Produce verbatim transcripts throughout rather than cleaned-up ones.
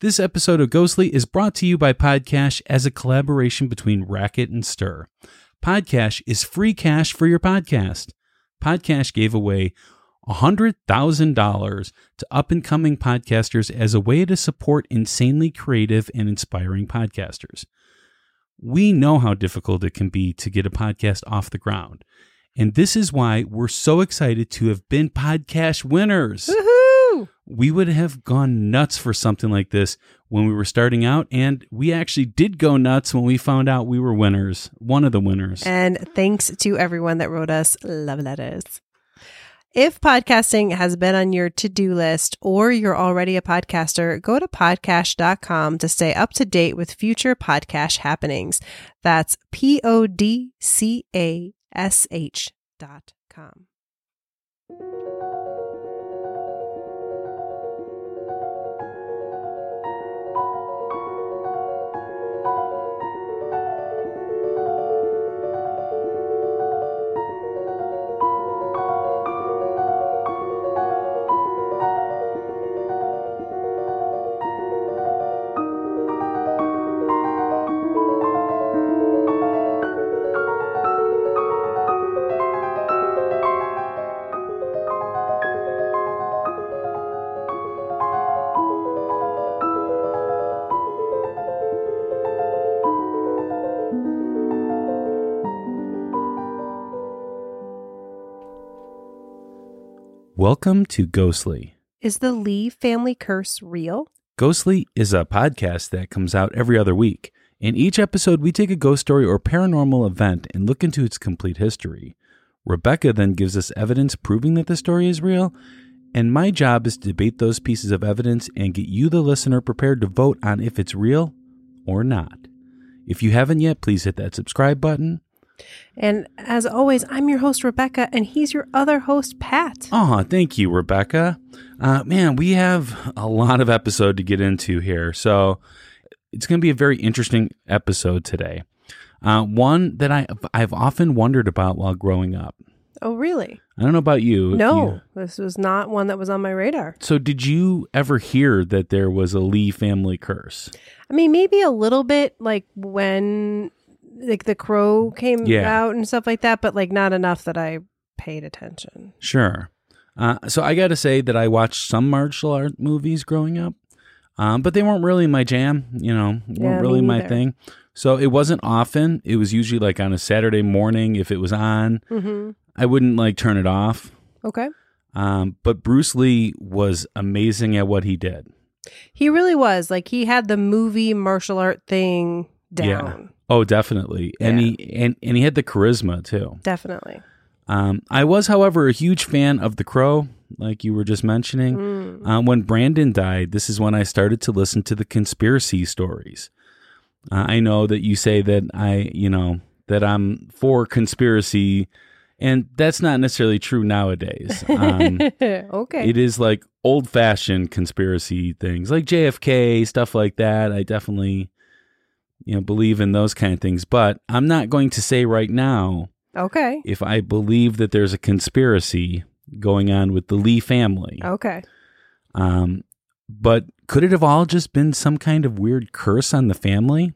This episode of Ghostly is brought to you by PodCash as a collaboration between Racket and Stir. PodCash is free cash for your podcast. PodCash gave away one hundred thousand dollars to up-and-coming podcasters as a way to support insanely creative and inspiring podcasters. We know how difficult it can be to get a podcast off the ground, and this is why we're so excited to have been PodCash winners. Woohoo! We would have gone nuts for something like this when we were starting out, and we actually did go nuts when we found out we were winners, one of the winners. And thanks to everyone that wrote us love letters. If podcasting has been on your to-do list or you're already a podcaster, go to podcash dot com to stay up to date with future podcast happenings. That's P O D C A S H dot com. Welcome to Ghostly. Is the Lee family curse real? Ghostly is a podcast that comes out every other week. In each episode, we take a ghost story or paranormal event and look into its complete history. Rebecca then gives us evidence proving that the story is real, and my job is to debate those pieces of evidence and get you, the listener, prepared to vote on if it's real or not. If you haven't yet, please hit that subscribe button. And as always, I'm your host, Rebecca, and he's your other host, Pat. Oh, thank you, Rebecca. Uh, man, we have a lot of episode to get into here. So it's going to be a very interesting episode today. Uh, one that I, I've often wondered about while growing up. Oh, really? I don't know about you. No, you... this was not one that was on my radar. So did you ever hear that there was a Lee family curse? I mean, maybe a little bit, like when... like The Crow came yeah. out and stuff like that, but like not enough that I paid attention. Sure. Uh, so I got to say that I watched some martial art movies growing up, um, but they weren't really my jam, you know, weren't yeah, really my thing. So it wasn't often. It was usually like on a Saturday morning if it was on. Mm-hmm. I wouldn't like turn it off. Okay. Um, but Bruce Lee was amazing at what he did. He really was. Like he had the movie martial art thing down. Yeah. Oh, definitely. And yeah. he and, and he had the charisma, too. Definitely. Um, I was, however, a huge fan of The Crow, like you were just mentioning. Mm. Um, when Brandon died, this is when I started to listen to the conspiracy stories. Uh, I know that you say that I, you know, that I'm for conspiracy, and that's not necessarily true nowadays. Um, okay. It is like old-fashioned conspiracy things, like J F K, stuff like that. I definitely... you know, believe in those kind of things. But I'm not going to say right now, okay, if I believe that there's a conspiracy going on with the Lee family. Okay. Um, but could it have all just been some kind of weird curse on the family?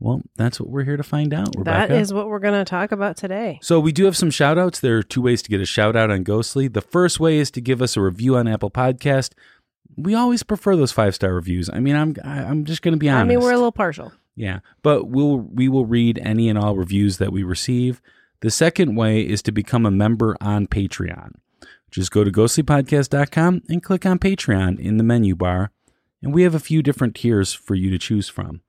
Well, that's what we're here to find out, Rebecca. That is what we're going to talk about today. So we do have some shout outs. There are two ways to get a shout out on Ghostly. The first way is to give us a review on Apple Podcast. We always prefer those five-star reviews. I mean, I'm I'm just going to be honest. I mean, we're a little partial. Yeah, but we'll, we will read any and all reviews that we receive. The second way is to become a member on Patreon. Just go to ghostly podcast dot com and click on Patreon in the menu bar, and we have a few different tiers for you to choose from,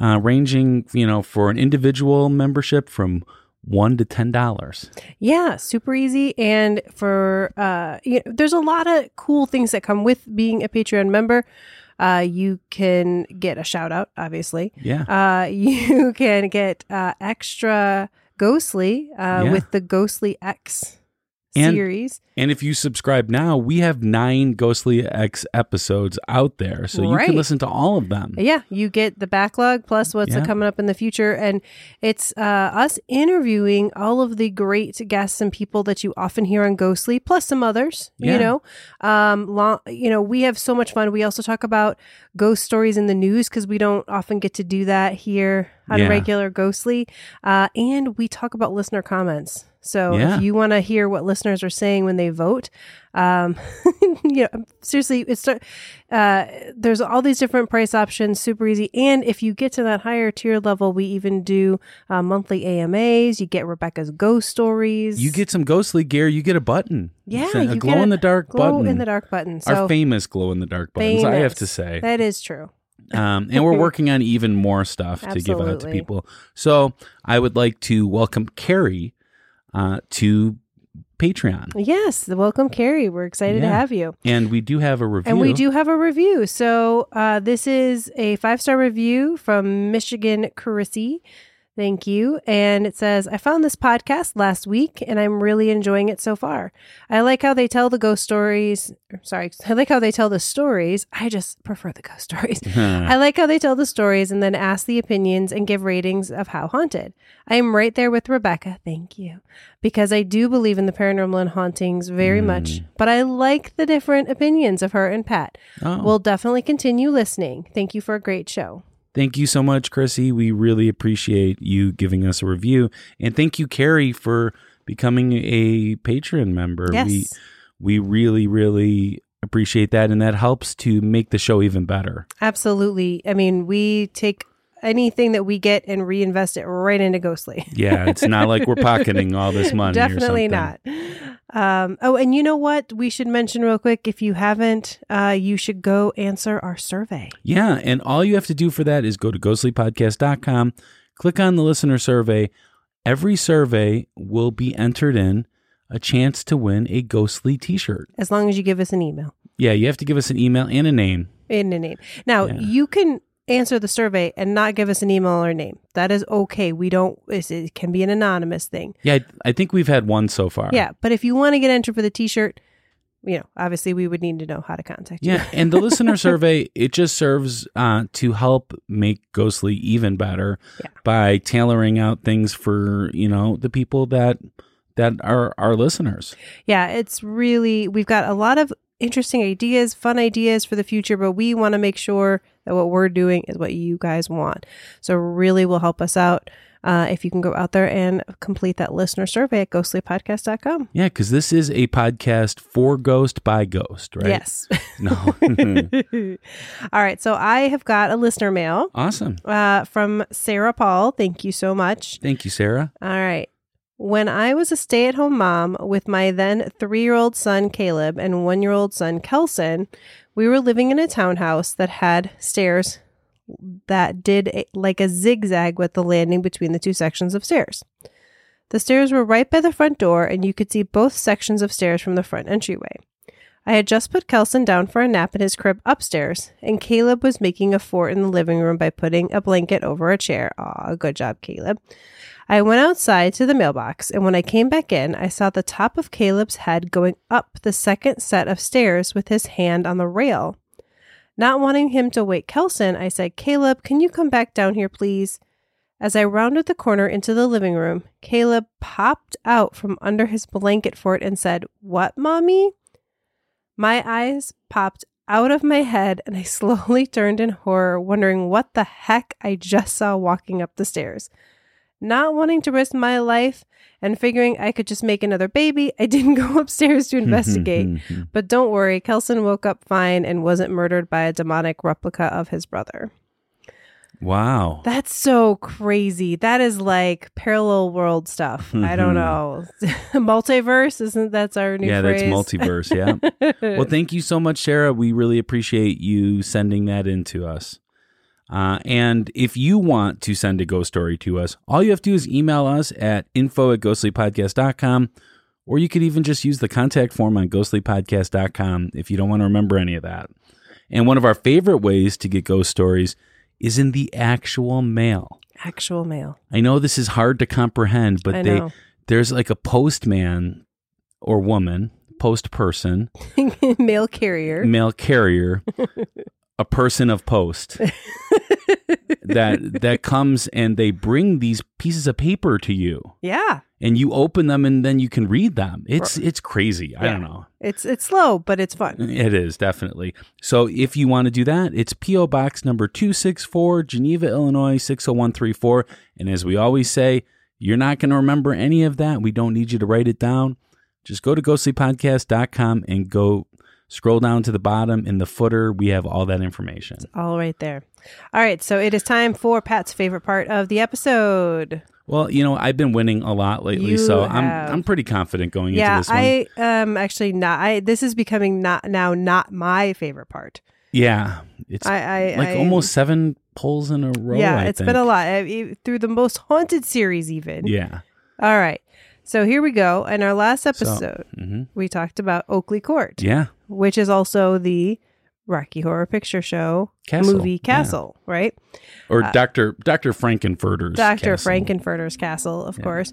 uh, ranging, you know, for an individual membership from one to ten dollars. Yeah, super easy, and for uh, you know, there's a lot of cool things that come with being a Patreon member. Uh, you can get a shout out, obviously. Yeah. Uh, you can get uh, extra Ghostly uh, yeah. with the Ghostly X and, series. And if you subscribe now, we have nine Ghostly X episodes out there. So right. you can listen to all of them. Yeah. You get the backlog plus what's yeah. coming up in the future. And it's uh, us interviewing all of the great guests and people that you often hear on Ghostly, plus some others, yeah. you know. Um, long, you know, we have so much fun. We also talk about ghost stories in the news because we don't often get to do that here on yeah. regular Ghostly. Uh, and we talk about listener comments. So yeah. if you want to hear what listeners are saying when they vote, um, you know, seriously, it's uh, there's all these different price options, super easy. And if you get to that higher tier level, we even do uh, monthly A M As. You get Rebecca's ghost stories. You get some Ghostly gear. You get a button. Yeah, a glow in the dark button. Glow in the dark button. So, our famous glow in the dark buttons. Famous. I have to say that is true. Um, and we're working on even more stuff Absolutely. to give out to people. So I would like to welcome Carrie. Uh, to Patreon. Yes. Welcome, Carrie. We're excited yeah. to have you. And we do have a review. And we do have a review. So uh, this is a five-star review from Michigan Carissy. Thank you. And it says, I found this podcast last week and I'm really enjoying it so far. I like how they tell the ghost stories. Sorry. I like how they tell the stories. I just prefer the ghost stories. I like how they tell the stories and then ask the opinions and give ratings of how haunted. I am right there with Rebecca. Thank you. Because I do believe in the paranormal and hauntings very mm. much, but I like the different opinions of her and Pat. Oh. We'll definitely continue listening. Thank you for a great show. Thank you so much, Chrissy. We really appreciate you giving us a review. And thank you, Carrie, for becoming a Patreon member. Yes. We we really, really appreciate that. And that helps to make the show even better. Absolutely. I mean, we take anything that we get and reinvest it right into Ghostly. Yeah, it's not like we're pocketing all this money. Definitely or not. Um, oh, and you know what? We should mention real quick, if you haven't, uh, you should go answer our survey. Yeah, and all you have to do for that is go to ghostly podcast dot com, click on the listener survey. Every survey will be entered in a chance to win a Ghostly t-shirt. As long as you give us an email. Yeah, you have to give us an email and a name. And a name. Now, yeah. you can answer the survey and not give us an email or name. That is okay. We don't, it can be an anonymous thing. Yeah, I, I think we've had one so far. Yeah, but if you want to get entered for the t-shirt, you know, obviously we would need to know how to contact you. Yeah, and the listener survey, it just serves uh, to help make Ghostly even better yeah. by tailoring out things for, you know, the people that that are our listeners. Yeah, it's really, we've got a lot of interesting ideas, fun ideas for the future, but we want to make sure that what we're doing is what you guys want. So really will help us out uh, if you can go out there and complete that listener survey at ghostly podcast dot com. Yeah, because this is a podcast for ghost by ghost, right? Yes. No. All right. So I have got a listener mail. Awesome. Uh, from Sarah Paul. Thank you so much. Thank you, Sarah. All right. When I was a stay-at-home mom with my then three-year-old son, Caleb, and one-year-old son, Kelson, we were living in a townhouse that had stairs that did a, like a zigzag with the landing between the two sections of stairs. The stairs were right by the front door, and you could see both sections of stairs from the front entryway. I had just put Kelson down for a nap in his crib upstairs, and Caleb was making a fort in the living room by putting a blanket over a chair. Aw, good job, Caleb. I went outside to the mailbox, and when I came back in, I saw the top of Caleb's head going up the second set of stairs with his hand on the rail. Not wanting him to wake Kelson, I said, Caleb, can you come back down here, please? As I rounded the corner into the living room, Caleb popped out from under his blanket fort and said, What, Mommy? My eyes popped out of my head, and I slowly turned in horror, wondering what the heck I just saw walking up the stairs. Not wanting to risk my life and figuring I could just make another baby, I didn't go upstairs to investigate. But don't worry, Kelson woke up fine and wasn't murdered by a demonic replica of his brother. Wow. That's so crazy. That is like parallel world stuff. I don't know. Multiverse, isn't that's our new yeah, phrase? Yeah, that's multiverse, yeah. Well, thank you so much, Sarah. We really appreciate you sending that in to us. Uh, and if you want to send a ghost story to us, all you have to do is email us at info at ghostly podcast dot com, or you could even just use the contact form on ghostly podcast dot com if you don't want to remember any of that. And one of our favorite ways to get ghost stories is in the actual mail. Actual mail. I know this is hard to comprehend, but they, there's like a postman or woman, post person. Mail carrier. Mail carrier. A person of post. that that comes and they bring these pieces of paper to you. Yeah. And you open them and then you can read them. It's right. It's crazy. Yeah. I don't know. It's it's slow, but it's fun. It is, definitely. So if you want to do that, it's P O Box number two sixty-four, Geneva, Illinois, six oh one three four. And as we always say, you're not going to remember any of that. We don't need you to write it down. Just go to ghostly podcast dot com and go scroll down to the bottom in the footer. We have all that information. It's all right there. All right. So it is time for Pat's favorite part of the episode. Well, you know, I've been winning a lot lately, you so have. I'm I'm pretty confident going yeah, into this one. Yeah, I um actually not. I this is becoming not now not my favorite part. Yeah, it's I, I, like I, almost seven polls in a row. Yeah, I it's think. been a lot I, through the Most Haunted series, even. Yeah. All right. So here we go. In our last episode, so, mm-hmm. we talked about Oakley Court. Yeah, which is also the Rocky Horror Picture Show Castle. movie Castle, yeah. right? Or uh, Doctor Doctor Frankenfurter's Doctor Castle. Frankenfurter's Castle, of yeah. course.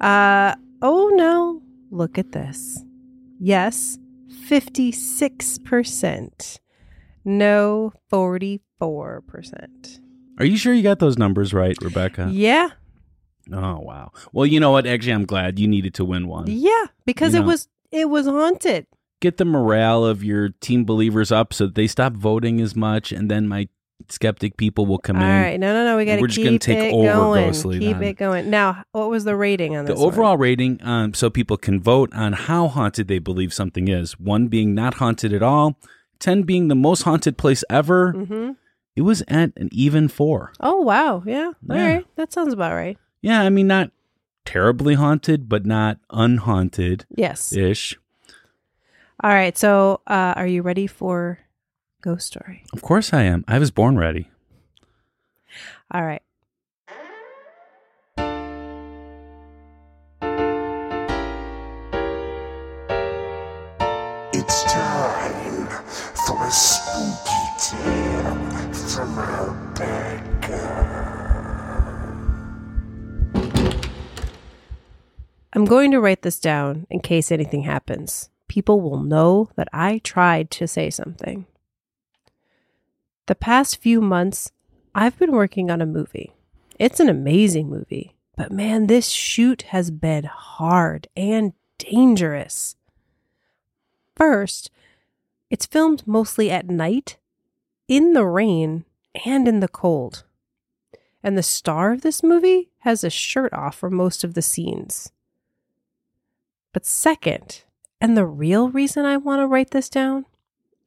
Uh, oh, no. Look at this. Yes, fifty-six percent. No, forty-four percent. Are you sure you got those numbers right, Rebecca? Yeah. Oh, wow. Well, you know what? Actually, I'm glad you needed to win one. Yeah, because you it know. was it was haunted. Get the morale of your team believers up so that they stop voting as much, and then my skeptic people will come All in. All right. No, no, no. We got to keep gonna take it over going. Ghostly keep then. it going. Now, what was the rating on the this The overall one? rating, um, so people can vote on how haunted they believe something is. One being not haunted at all, ten being the most haunted place ever. Mm-hmm. It was at an even four. Oh, wow. Yeah. yeah. All right. That sounds about right. Yeah. I mean, not terribly haunted, but not unhaunted. Yes. Ish. All right, so uh, are you ready for Ghost Story? Of course I am. I was born ready. All right. It's time for a spooky tale from our bad girl. I'm going to write this down in case anything happens. People will know that I tried to say something. The past few months, I've been working on a movie. It's an amazing movie, but man, this shoot has been hard and dangerous. First, it's filmed mostly at night, in the rain, and in the cold. And the star of this movie has a shirt off for most of the scenes. But second, and the real reason I want to write this down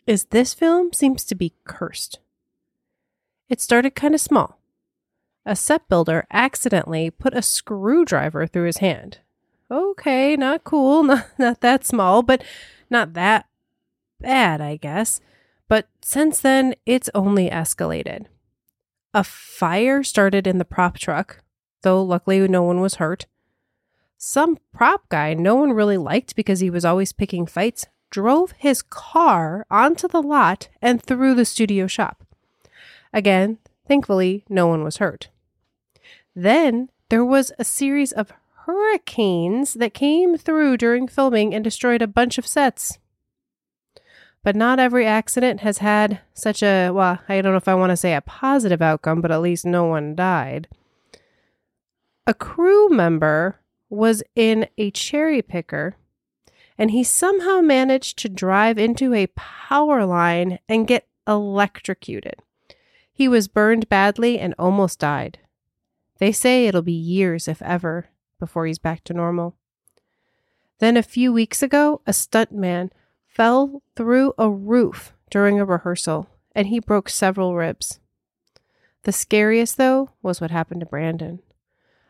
is this film seems to be cursed. It started kind of small. A set builder accidentally put a screwdriver through his hand. Okay, not cool, not, not that small, but not that bad, I guess. But since then, it's only escalated. A fire started in the prop truck, though luckily no one was hurt. Some prop guy no one really liked because he was always picking fights, drove his car onto the lot and through the studio shop. Again, thankfully, no one was hurt. Then there was a series of hurricanes that came through during filming and destroyed a bunch of sets. But not every accident has had such a, well, I don't know if I want to say a positive outcome, but at least no one died. A crew member was in a cherry picker, and he somehow managed to drive into a power line and get electrocuted. He was burned badly and almost died. They say it'll be years, if ever, before he's back to normal. Then a few weeks ago, a stuntman fell through a roof during a rehearsal, and he broke several ribs. The scariest, though, was what happened to Brandon.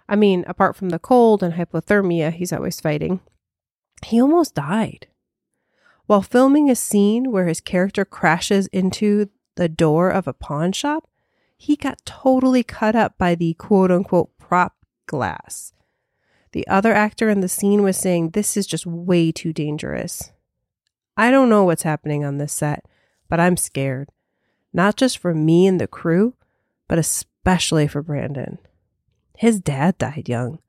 I mean, apart from the cold and hypothermia he's always fighting, he almost died. While filming a scene where his character crashes into the door of a pawn shop, he got totally cut up by the quote-unquote prop glass. The other actor in the scene was saying, "This is just way too dangerous. I don't know what's happening on this set, but I'm scared. Not just for me and the crew, but especially for Brandon. His dad died young,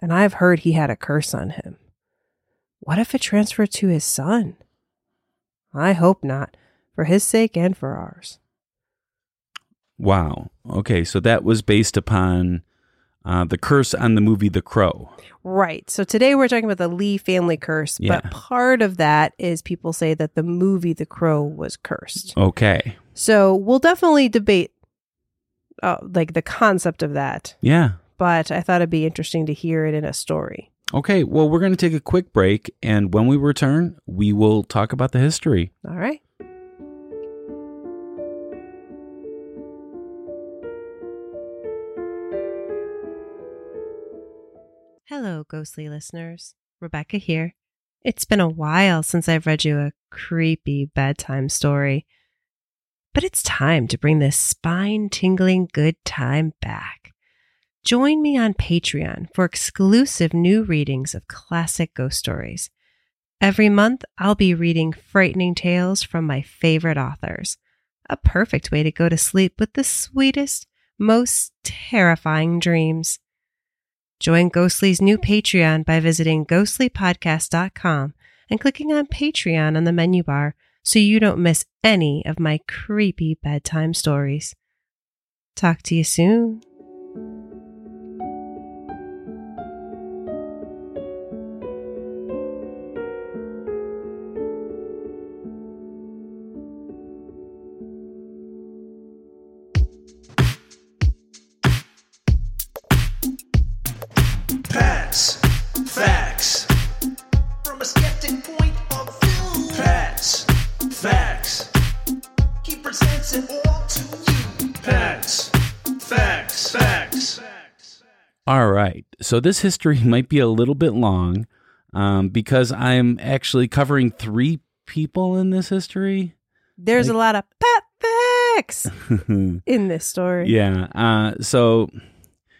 and I've heard he had a curse on him. What if it transferred to his son? I hope not, for his sake and for ours. Wow. Okay, so that was based upon uh, the curse on the movie The Crow. Right. So today we're talking about the Lee family curse, yeah. But part of that is people say that the movie The Crow was cursed. Okay. So we'll definitely debate uh, like the concept of that. Yeah. But I thought it'd be interesting to hear it in a story. Okay. Well, we're going to take a quick break, and when we return, we will talk about the history. All right. Hello, Ghostly listeners. Rebecca here. It's been a while since I've read you a creepy bedtime story, but it's time to bring this spine-tingling good time back. Join me on Patreon for exclusive new readings of classic ghost stories. Every month, I'll be reading frightening tales from my favorite authors, a perfect way to go to sleep with the sweetest, most terrifying dreams. Join Ghostly's new Patreon by visiting ghostly podcast dot com and clicking on Patreon on the menu bar so you don't miss any of my creepy bedtime stories. Talk to you soon. Facts from a skeptic point of view. Facts, facts. He presents it all to you. Facts, facts, facts. All right. So this history might be a little bit long, um, because I'm actually covering three people in this history. There's like, a lot of pat facts in this story. Yeah. Uh, so.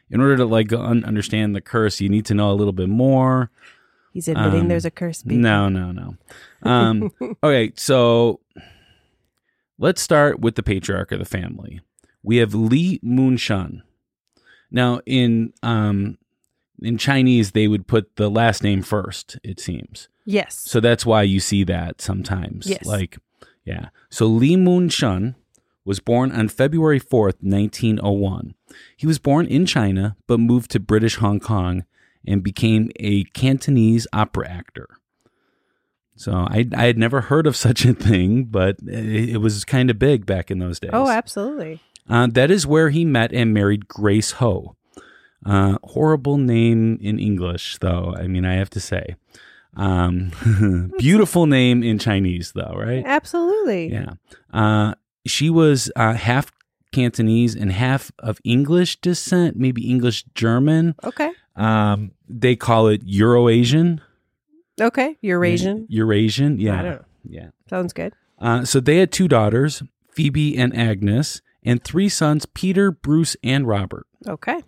In order to like un- understand the curse, you need to know a little bit more. He's admitting um, there's a curse. People. No, no, no. Um, okay, so let's start with the patriarch of the family. We have Lee Man Shen. Now, in um, in Chinese, they would put the last name first. It seems. Yes. So that's why you see that sometimes. Yes. Like, yeah. So Lee Man Shen was born on February fourth, nineteen oh one. He was born in China, but moved to British Hong Kong and became a Cantonese opera actor. So I, I had never heard of such a thing, but it, it was kind of big back in those days. Oh, absolutely. Uh, that is where he met and married Grace Ho. Uh, horrible name in English, though, I mean, I have to say. Um, beautiful name in Chinese, though, right? Absolutely. Yeah. Uh, she was uh, half Cantonese and half of English descent, maybe English German. Okay. Um, they call it Euro-Asian. Okay. Eurasian. Eurasian. Yeah. I don't know. Yeah. Sounds good. Uh, so they had two daughters, Phoebe and Agnes, and three sons, Peter, Bruce, and Robert. Okay.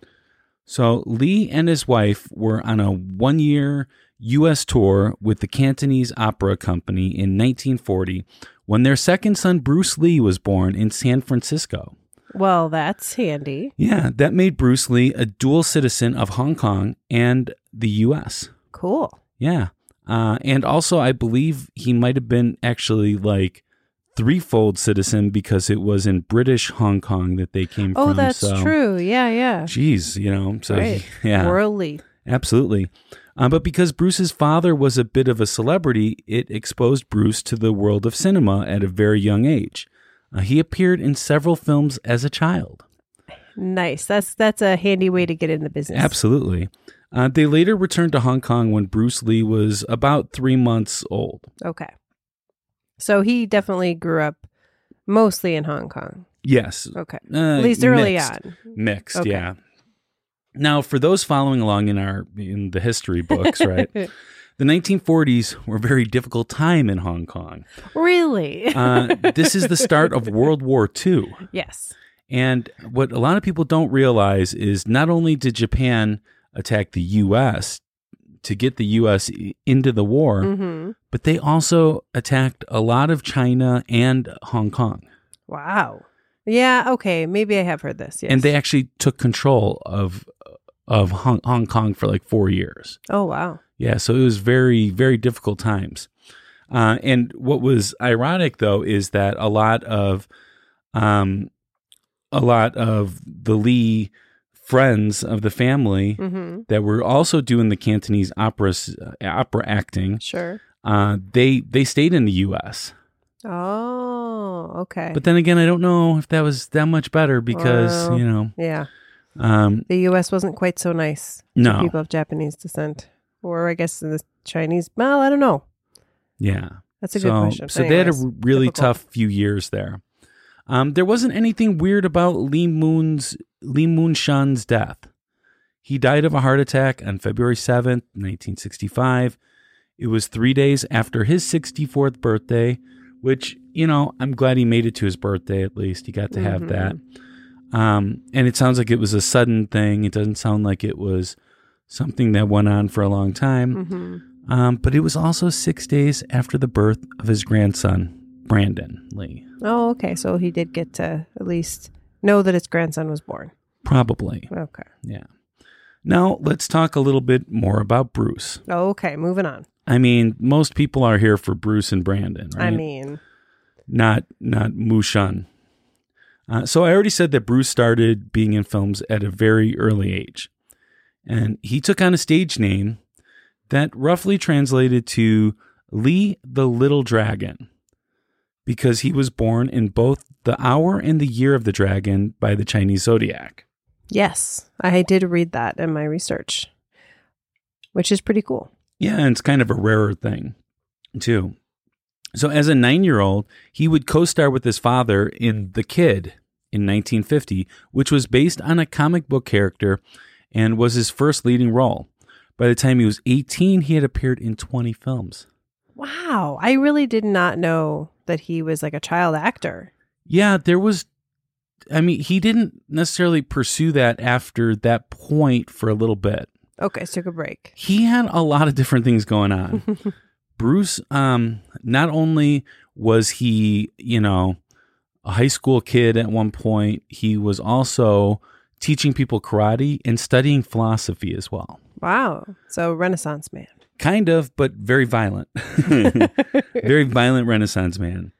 So Lee and his wife were on a one-year U S tour with the Cantonese Opera Company in nineteen forty when their second son, Bruce Lee, was born in San Francisco. Well, that's handy. Yeah, that made Bruce Lee a dual citizen of Hong Kong and the U S. Cool. Yeah. Uh, and also, I believe he might have been actually like threefold citizen because it was in British Hong Kong that they came oh, from. Oh, that's so, true. Yeah, yeah. Geez, you know. So, right. Yeah. Worldly. Absolutely. Um, but because Bruce's father was a bit of a celebrity, it exposed Bruce to the world of cinema at a very young age. Uh, he appeared in several films as a child. Nice. That's that's a handy way to get in the business. Absolutely. Uh, they later returned to Hong Kong when Bruce Lee was about three months old. Okay. So he definitely grew up mostly in Hong Kong. Yes. Okay. Uh, at least early mixed, on. Mixed, okay. Yeah. Now, for those following along in our in the history books, right, the nineteen forties were a very difficult time in Hong Kong. Really? uh, this is the start of World War Two. Yes. And what a lot of people don't realize is not only did Japan attack the U S to get the U S into the war, mm-hmm. but they also attacked a lot of China and Hong Kong. Wow. Yeah, okay, maybe I have heard this, yes. And they actually took control of of Hong, Hong Kong for like four years. Oh, wow. Yeah, so it was very, very difficult times. Uh, and what was ironic, though, is that a lot of um, a lot of the Lee friends of the family mm-hmm. that were also doing the Cantonese opera opera acting, sure, uh, they they stayed in the U S. Oh, okay. But then again, I don't know if that was that much better because, oh, you know. Yeah. Um, the U S wasn't quite so nice no. to people of Japanese descent. Or I guess the Chinese, well, I don't know. Yeah. That's a so, good question. So anyways, they had a really difficult. tough few years there. Um, there wasn't anything weird about Lee Moon's, Lee Moon Shan's death. He died of a heart attack on February seventh, nineteen sixty-five. It was three days after his sixty-fourth birthday, which, you know, I'm glad he made it to his birthday at least. He got to have mm-hmm. that. Um, and it sounds like it was a sudden thing. It doesn't sound like it was something that went on for a long time. Mm-hmm. Um, but it was also six days after the birth of his grandson, Brandon Lee. Oh, okay. So he did get to at least know that his grandson was born. Probably. Okay. Yeah. Now let's talk a little bit more about Bruce. Oh, okay. Moving on. I mean, most people are here for Bruce and Brandon, right? I mean. Not not Mu Shun. Uh, so I already said that Bruce started being in films at a very early age. And he took on a stage name that roughly translated to Lee the Little Dragon, because he was born in both the hour and the year of the dragon by the Chinese zodiac. Yes, I did read that in my research, which is pretty cool. Yeah, and it's kind of a rarer thing, too. So as a nine-year-old, he would co-star with his father in The Kid in nineteen fifty, which was based on a comic book character and was his first leading role. By the time he was eighteen, he had appeared in twenty films. Wow. I really did not know that he was like a child actor. Yeah, there was, I mean, he didn't necessarily pursue that after that point for a little bit. Okay, so took a break. He had a lot of different things going on. Bruce, um, not only was he, you know, a high school kid at one point, he was also teaching people karate and studying philosophy as well. Wow. So Renaissance man. Kind of, but very violent. Very violent Renaissance man.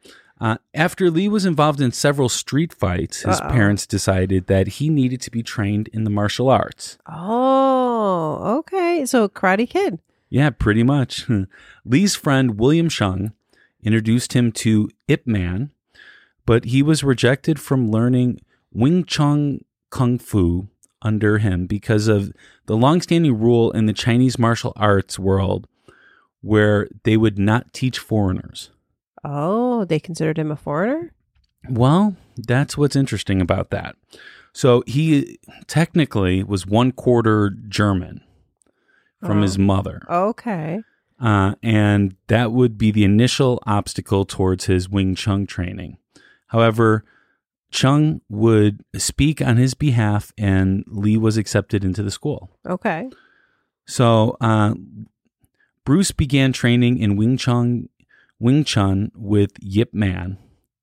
Uh, after Lee was involved in several street fights, his Uh-oh. parents decided that he needed to be trained in the martial arts. Oh, okay. So Karate Kid. Yeah, pretty much. Lee's friend, William Cheung, introduced him to Ip Man, but he was rejected from learning Wing Chun Kung Fu under him because of the longstanding rule in the Chinese martial arts world where they would not teach foreigners. Oh, they considered him a foreigner? Well, that's what's interesting about that. So he technically was one quarter German from oh. his mother. Okay. Uh, and that would be the initial obstacle towards his Wing Chun training. However, Chung would speak on his behalf and Lee was accepted into the school. Okay. So uh, Bruce began training in Wing Chun Wing Chun with Ip Man,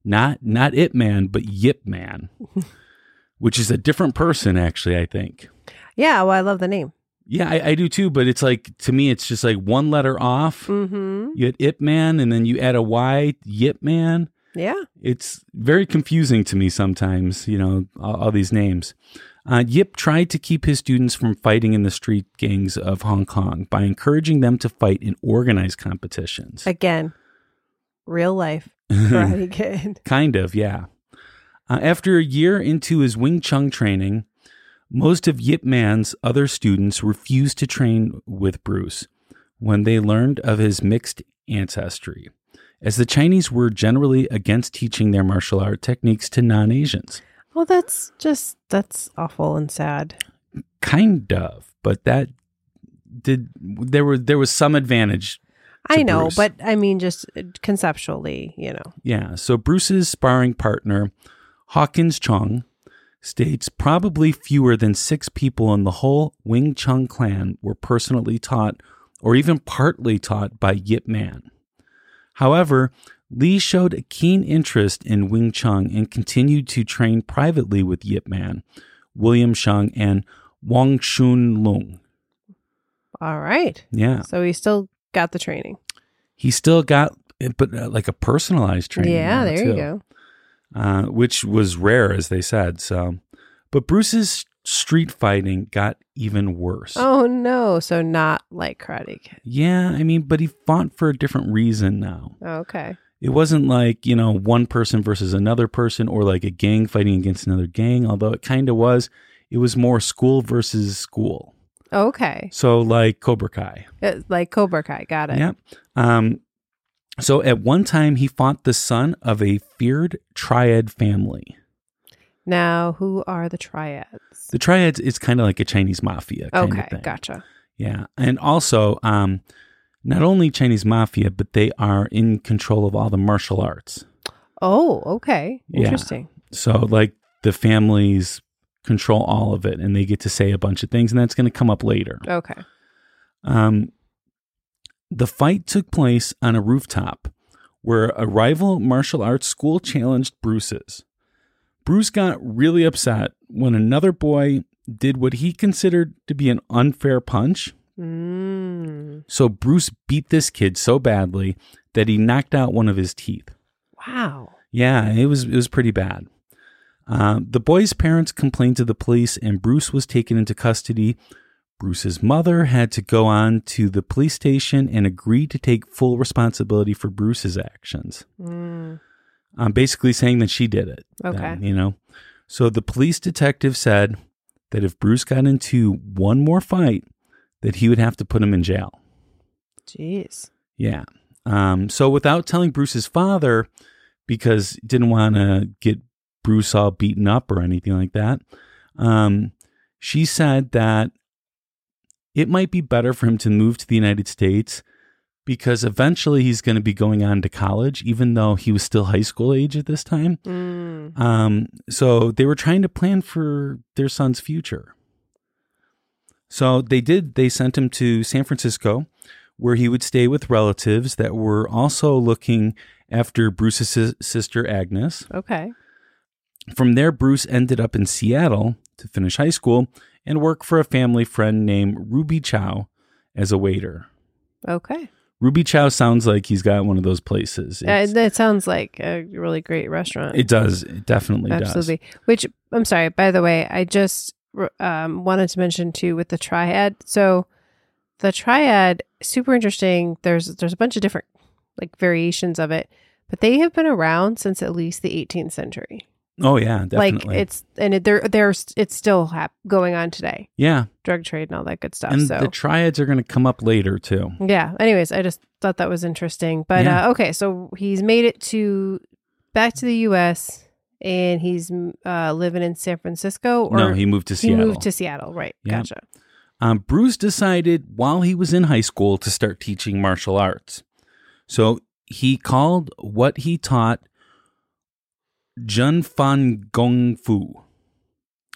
not not Ip Man, but Ip Man, which is a different person, actually, I think. Yeah, well, I love the name. Yeah, I, I do too, but it's like, to me, it's just like one letter off. Mm-hmm. You had Ip Man, and then you add a Y, Ip Man. Yeah. It's very confusing to me sometimes, you know, all, all these names. Uh, Yip tried to keep his students from fighting in the street gangs of Hong Kong by encouraging them to fight in organized competitions. Again. Real life Karate Kid. Kind of, yeah. Uh, after a year into his Wing Chun training, most of Ip Man's other students refused to train with Bruce when they learned of his mixed ancestry, as the Chinese were generally against teaching their martial art techniques to non-Asians. Well, that's just, that's awful and sad. Kind of, but that did, there were, there was some advantage. I know, Bruce. But I mean, just conceptually, you know. Yeah. So Bruce's sparring partner, Hawkins Chung, states probably fewer than six people in the whole Wing Chun clan were personally taught or even partly taught by Ip Man. However, Lee showed a keen interest in Wing Chun and continued to train privately with Ip Man, William Cheung, and Wong Chun Lung. All right. Yeah. So he still got the training. He still got, but uh, like a personalized training. Yeah, there too. You go. Uh, which was rare, as they said. So, but Bruce's street fighting got even worse. Oh no! So not like Karate Kid. Yeah, I mean, but he fought for a different reason now. Okay. It wasn't like, you know, one person versus another person, or like a gang fighting against another gang. Although it kind of was. It was more school versus school. Okay. So like Cobra Kai. It, like Cobra Kai. Got it. Yeah. Um. So at one time, he fought the son of a feared triad family. Now, who are the triads? The triads is kind of like a Chinese mafia kind okay, of thing. Okay, gotcha. Yeah. And also, um, not only Chinese mafia, but they are in control of all the martial arts. Oh, okay. Interesting. Yeah. So like the families control all of it, and they get to say a bunch of things, and that's going to come up later. Okay. Um. The fight took place on a rooftop where a rival martial arts school challenged Bruce's. Bruce got really upset when another boy did what he considered to be an unfair punch. Mm. So Bruce beat this kid so badly that he knocked out one of his teeth. Wow. Yeah, it was it was pretty bad. Uh, the boy's parents complained to the police, and Bruce was taken into custody. Bruce's mother had to go on to the police station and agree to take full responsibility for Bruce's actions. Mm. Um, basically saying that she did it. Okay. Then, you know? So the police detective said that if Bruce got into one more fight, that he would have to put him in jail. Jeez. Yeah. Um, so without telling Bruce's father, because didn't want to get Bruce all beaten up or anything like that, um, she said that it might be better for him to move to the United States because eventually he's going to be going on to college, even though he was still high school age at this time. Mm. Um, so they were trying to plan for their son's future. So they did. They sent him to San Francisco, where he would stay with relatives that were also looking after Bruce's sister, Agnes. Okay. From there, Bruce ended up in Seattle to finish high school and work for a family friend named Ruby Chow as a waiter. Okay. Ruby Chow sounds like he's got one of those places. It's, yeah, it sounds like a really great restaurant. It does. It definitely Absolutely. does. Absolutely. Which, I'm sorry, by the way, I just um, wanted to mention too with the triad. So the triad, super interesting. There's there's a bunch of different like variations of it, but they have been around since at least the eighteenth century. Oh yeah, definitely. Like it's and it, they're they're it's still hap- going on today. Yeah, drug trade and all that good stuff. And so the triads are going to come up later too. Yeah. Anyways, I just thought that was interesting. But yeah. uh, okay, so he's made it to back to the U S and he's uh, living in San Francisco. Or no, he moved to Seattle. He moved to Seattle, right? Yeah. Gotcha. Um, Bruce decided while he was in high school to start teaching martial arts. So he called what he taught Jun Fan Gong Fu.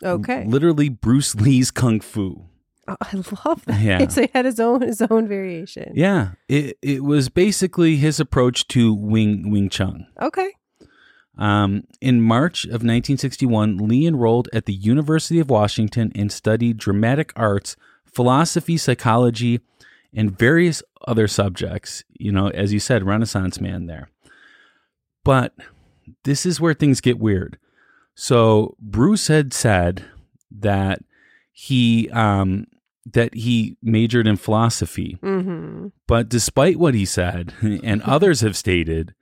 Okay. Literally Bruce Lee's Kung Fu. Oh, I love that. Yeah. So he had his own his own variation. Yeah. It it was basically his approach to Wing Wing Chun. Okay. Um, in March of nineteen sixty-one, Lee enrolled at the University of Washington and studied dramatic arts, philosophy, psychology, and various other subjects. You know, as you said, Renaissance man there. But this is where things get weird. So Bruce had said that he um, that he majored in philosophy, mm-hmm. but despite what he said, and others have stated,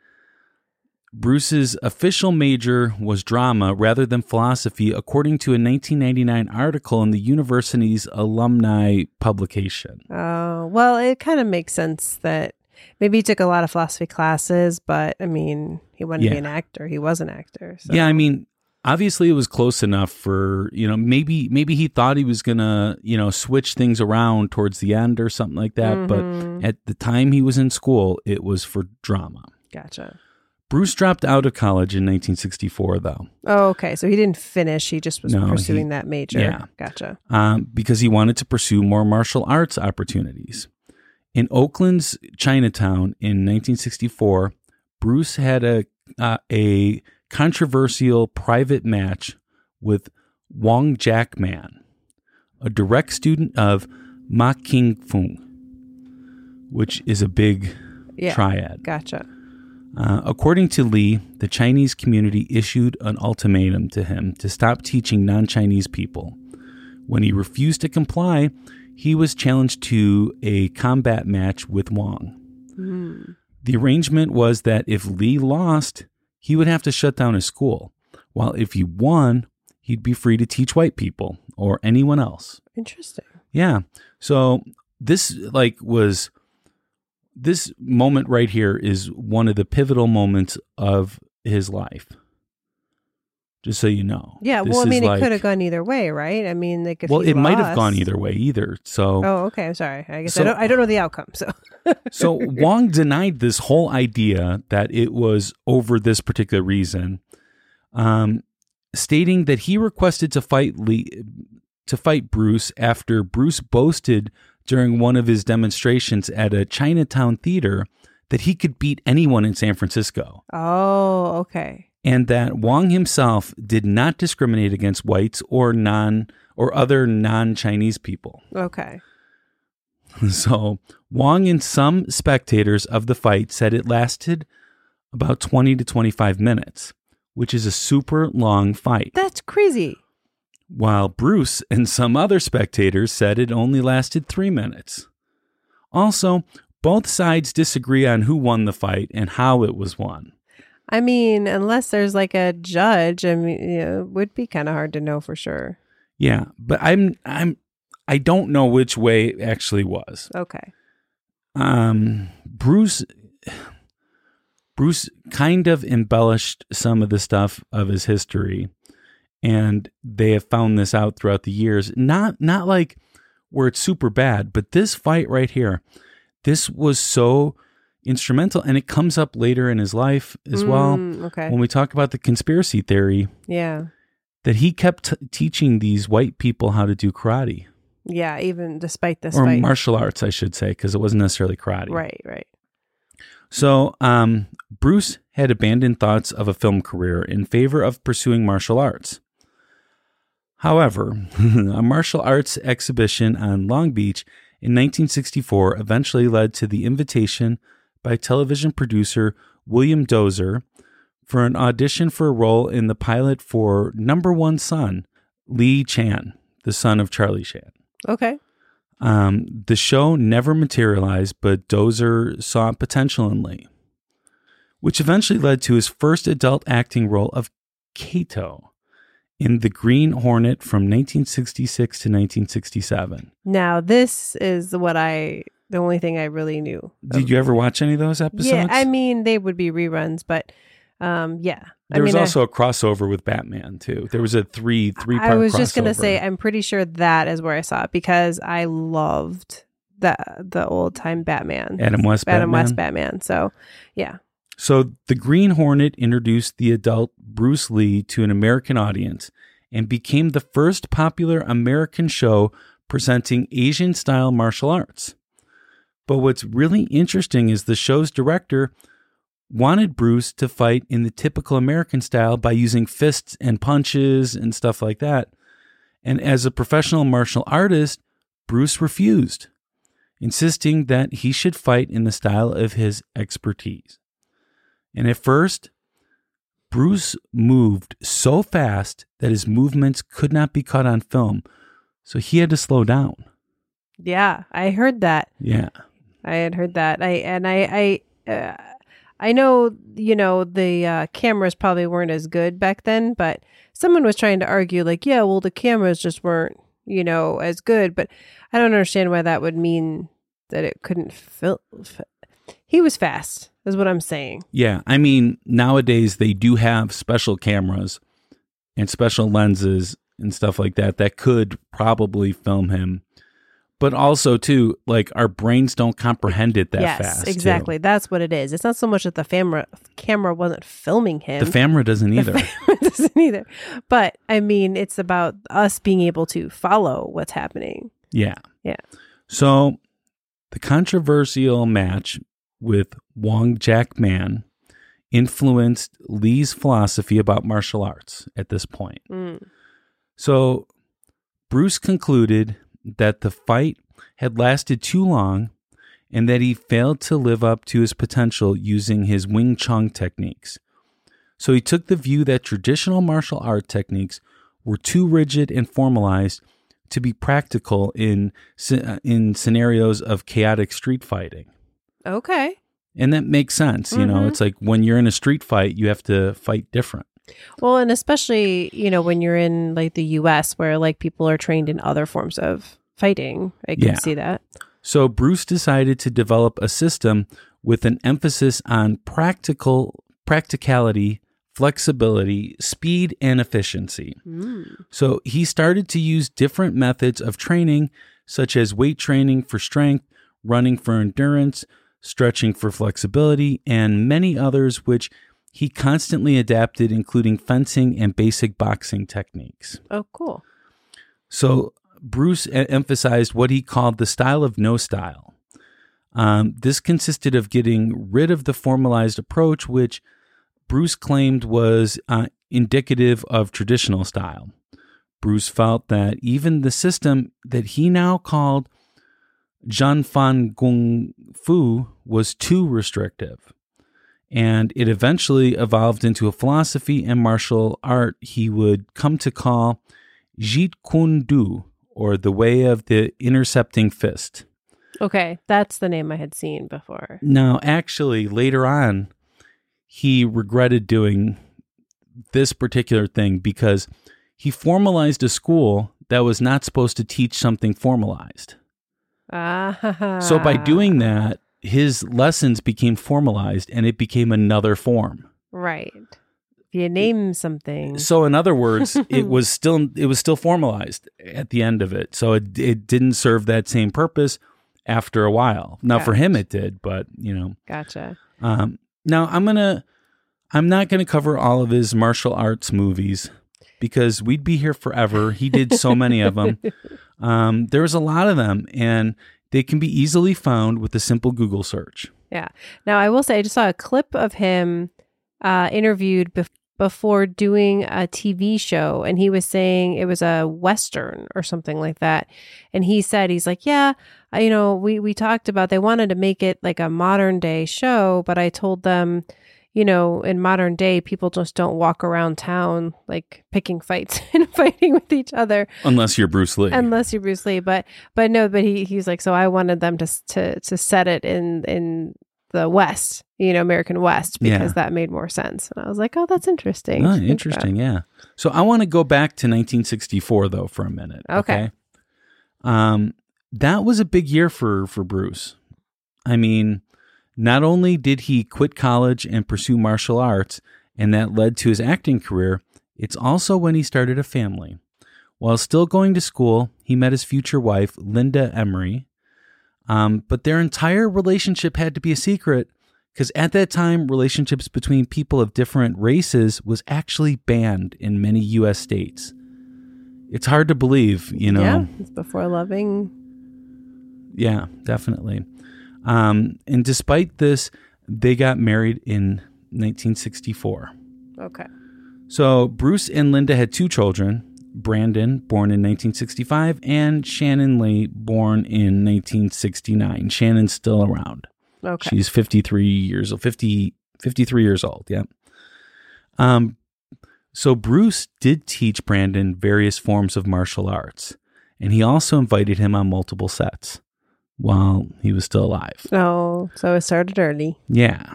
Bruce's official major was drama rather than philosophy, according to a nineteen ninety-nine article in the university's alumni publication. Oh, well, it kind of makes sense that maybe he took a lot of philosophy classes, but I mean, he wanted yeah. to be an actor. He was an actor. So. Yeah, I mean, obviously it was close enough for, you know, maybe maybe he thought he was going to, you know, switch things around towards the end or something like that. Mm-hmm. But at the time he was in school, it was for drama. Gotcha. Bruce dropped out of college in nineteen sixty-four, though. Oh, okay. So he didn't finish. He just was no, pursuing he, that major. Yeah. Gotcha. Um, because he wanted to pursue more martial arts opportunities. In Oakland's Chinatown in nineteen sixty-four, Bruce had a uh, a controversial private match with Wong Jack Man, a direct student of Ma King Fung, which is a big yeah, triad. Gotcha. Uh, according to Lee, the Chinese community issued an ultimatum to him to stop teaching non-Chinese people. When he refused to comply, he was challenged to a combat match with Wong. Mm. The arrangement was that if Lee lost, he would have to shut down his school, while if he won, he'd be free to teach white people or anyone else. Interesting. Yeah. So this like was... This moment right here is one of the pivotal moments of his life. Just so you know. Yeah. Well, I mean, like, it could have gone either way, right? I mean, like, if well, it lost... might have gone either way either. So. Oh, okay. I'm sorry. I guess so, I don't. I don't know the outcome. So. So Wong denied this whole idea that it was over this particular reason, um, stating that he requested to fight Lee, to fight Bruce after Bruce boasted during one of his demonstrations at a Chinatown theater that he could beat anyone in San Francisco. Oh, okay. And that Wong himself did not discriminate against whites or non or other non-Chinese people. Okay. So Wong and some spectators of the fight said it lasted about twenty to twenty-five minutes, which is a super long fight. That's crazy. While Bruce and some other spectators said it only lasted three minutes. Also, both sides disagree on who won the fight and how it was won. I mean, unless there's like a judge, I mean, you know, it would be kind of hard to know for sure. Yeah, but I'm I'm I don't know which way it actually was. Okay. Um, Bruce Bruce kind of embellished some of the stuff of his history. And they have found this out throughout the years. Not not like where it's super bad, but this fight right here, this was so instrumental. And it comes up later in his life as mm, well. Okay. When we talk about the conspiracy theory. Yeah. That he kept t- teaching these white people how to do karate. Yeah, even despite this or fight. Or martial arts, I should say, because it wasn't necessarily karate. Right, right. So um, Bruce had abandoned thoughts of a film career in favor of pursuing martial arts. However, a martial arts exhibition on Long Beach in nineteen sixty-four eventually led to the invitation by television producer William Dozer for an audition for a role in the pilot for Number One Son, Lee Chan, the son of Charlie Chan. Okay. Um, the show never materialized, but Dozer saw potential in Lee, which eventually led to his first adult acting role of Kato in The Green Hornet from nineteen sixty-six to nineteen sixty-seven. Now, this is what I, the only thing I really knew. Did you ever watch any of those episodes? Yeah, I mean, they would be reruns, but um, yeah. There I was mean, also I, a crossover with Batman, too. There was a three, three-part crossover. I was crossover. just going to say, I'm pretty sure that is where I saw it because I loved the the old-time Batman. Adam West Batman. Adam West Batman. So, yeah. So, The Green Hornet introduced the adult Bruce Lee to an American audience and became the first popular American show presenting Asian-style martial arts. But what's really interesting is the show's director wanted Bruce to fight in the typical American style by using fists and punches and stuff like that. And as a professional martial artist, Bruce refused, insisting that he should fight in the style of his expertise. And at first, Bruce moved so fast that his movements could not be caught on film, so he had to slow down. Yeah, I heard that. Yeah. I had heard that. I and I... I uh... I know, you know, the uh, cameras probably weren't as good back then, but someone was trying to argue like, yeah, well, the cameras just weren't, you know, as good. But I don't understand why that would mean that it couldn't film. He was fast, is what I'm saying. Yeah. I mean, nowadays they do have special cameras and special lenses and stuff like that that could probably film him. But also, too, like our brains don't comprehend it that yes, fast. Yes, exactly. Too. That's what it is. It's not so much that the fam- camera wasn't filming him. The camera doesn't either. The camera doesn't either. But, I mean, it's about us being able to follow what's happening. Yeah. Yeah. So, the controversial match with Wong Jack Man influenced Lee's philosophy about martial arts at this point. Mm. So, Bruce concluded that the fight had lasted too long and that he failed to live up to his potential using his Wing Chun techniques. So he took the view that traditional martial art techniques were too rigid and formalized to be practical in in scenarios of chaotic street fighting. Okay. And that makes sense. Mm-hmm. You know, it's like when you're in a street fight, you have to fight different. Well, and especially, you know, when you're in like the U S where like people are trained in other forms of fighting. I can yeah. see that. So Bruce decided to develop a system with an emphasis on practical practicality, flexibility, speed, and efficiency. Mm. So he started to use different methods of training, such as weight training for strength, running for endurance, stretching for flexibility, and many others, which he constantly adapted, including fencing and basic boxing techniques. Oh, cool. So Bruce emphasized what he called the style of no style. Um, this consisted of getting rid of the formalized approach, which Bruce claimed was uh, indicative of traditional style. Bruce felt that even the system that he now called Zhanfan Kung Fu was too restrictive, and it eventually evolved into a philosophy and martial art he would come to call Jeet Kune Do, or the way of the intercepting fist. Okay, that's the name I had seen before. Now, actually, later on, he regretted doing this particular thing because he formalized a school that was not supposed to teach something formalized. Ah. So by doing that, his lessons became formalized and it became another form. Right. If you name something. So in other words, it was still it was still formalized at the end of it. So it it didn't serve that same purpose after a while. Now gotcha. For him it did, but you know. Gotcha. Um, now I'm gonna I'm not gonna cover all of his martial arts movies, because we'd be here forever. He did so many of them. Um, there was a lot of them, and they can be easily found with a simple Google search. Yeah. Now, I will say, I just saw a clip of him uh, interviewed be- before doing a T V show, and he was saying it was a Western or something like that. And he said, he's like, yeah, I, you know, we, we talked about, they wanted to make it like a modern day show, but I told them, you know, in modern day, people just don't walk around town like picking fights and fighting with each other. Unless you're Bruce Lee. Unless you're Bruce Lee, but but no, but he he's like, so I wanted them to to to set it in in the West, you know, American West, because yeah. that made more sense. And I was like, oh, that's interesting. Oh, interesting, yeah. So I want to go back to nineteen sixty-four though for a minute. Okay. okay? Um, that was a big year for for Bruce. I mean. Not only did he quit college and pursue martial arts, and that led to his acting career, it's also when he started a family. While still going to school, he met his future wife, Linda Emery, um, but their entire relationship had to be a secret because at that time, relationships between people of different races was actually banned in many U S states. It's hard to believe, you know. Yeah, it's before loving. Yeah, definitely. Um, and despite this, they got married in nineteen sixty-four. Okay. So Bruce and Linda had two children, Brandon, born in nineteen sixty-five, and Shannon Lee, born in nineteen sixty-nine. Shannon's still around. Okay. She's fifty-three years old, fifty, fifty-three years old, yeah. Um, so Bruce did teach Brandon various forms of martial arts, and he also invited him on multiple sets while he was still alive. Oh, so it started early. Yeah.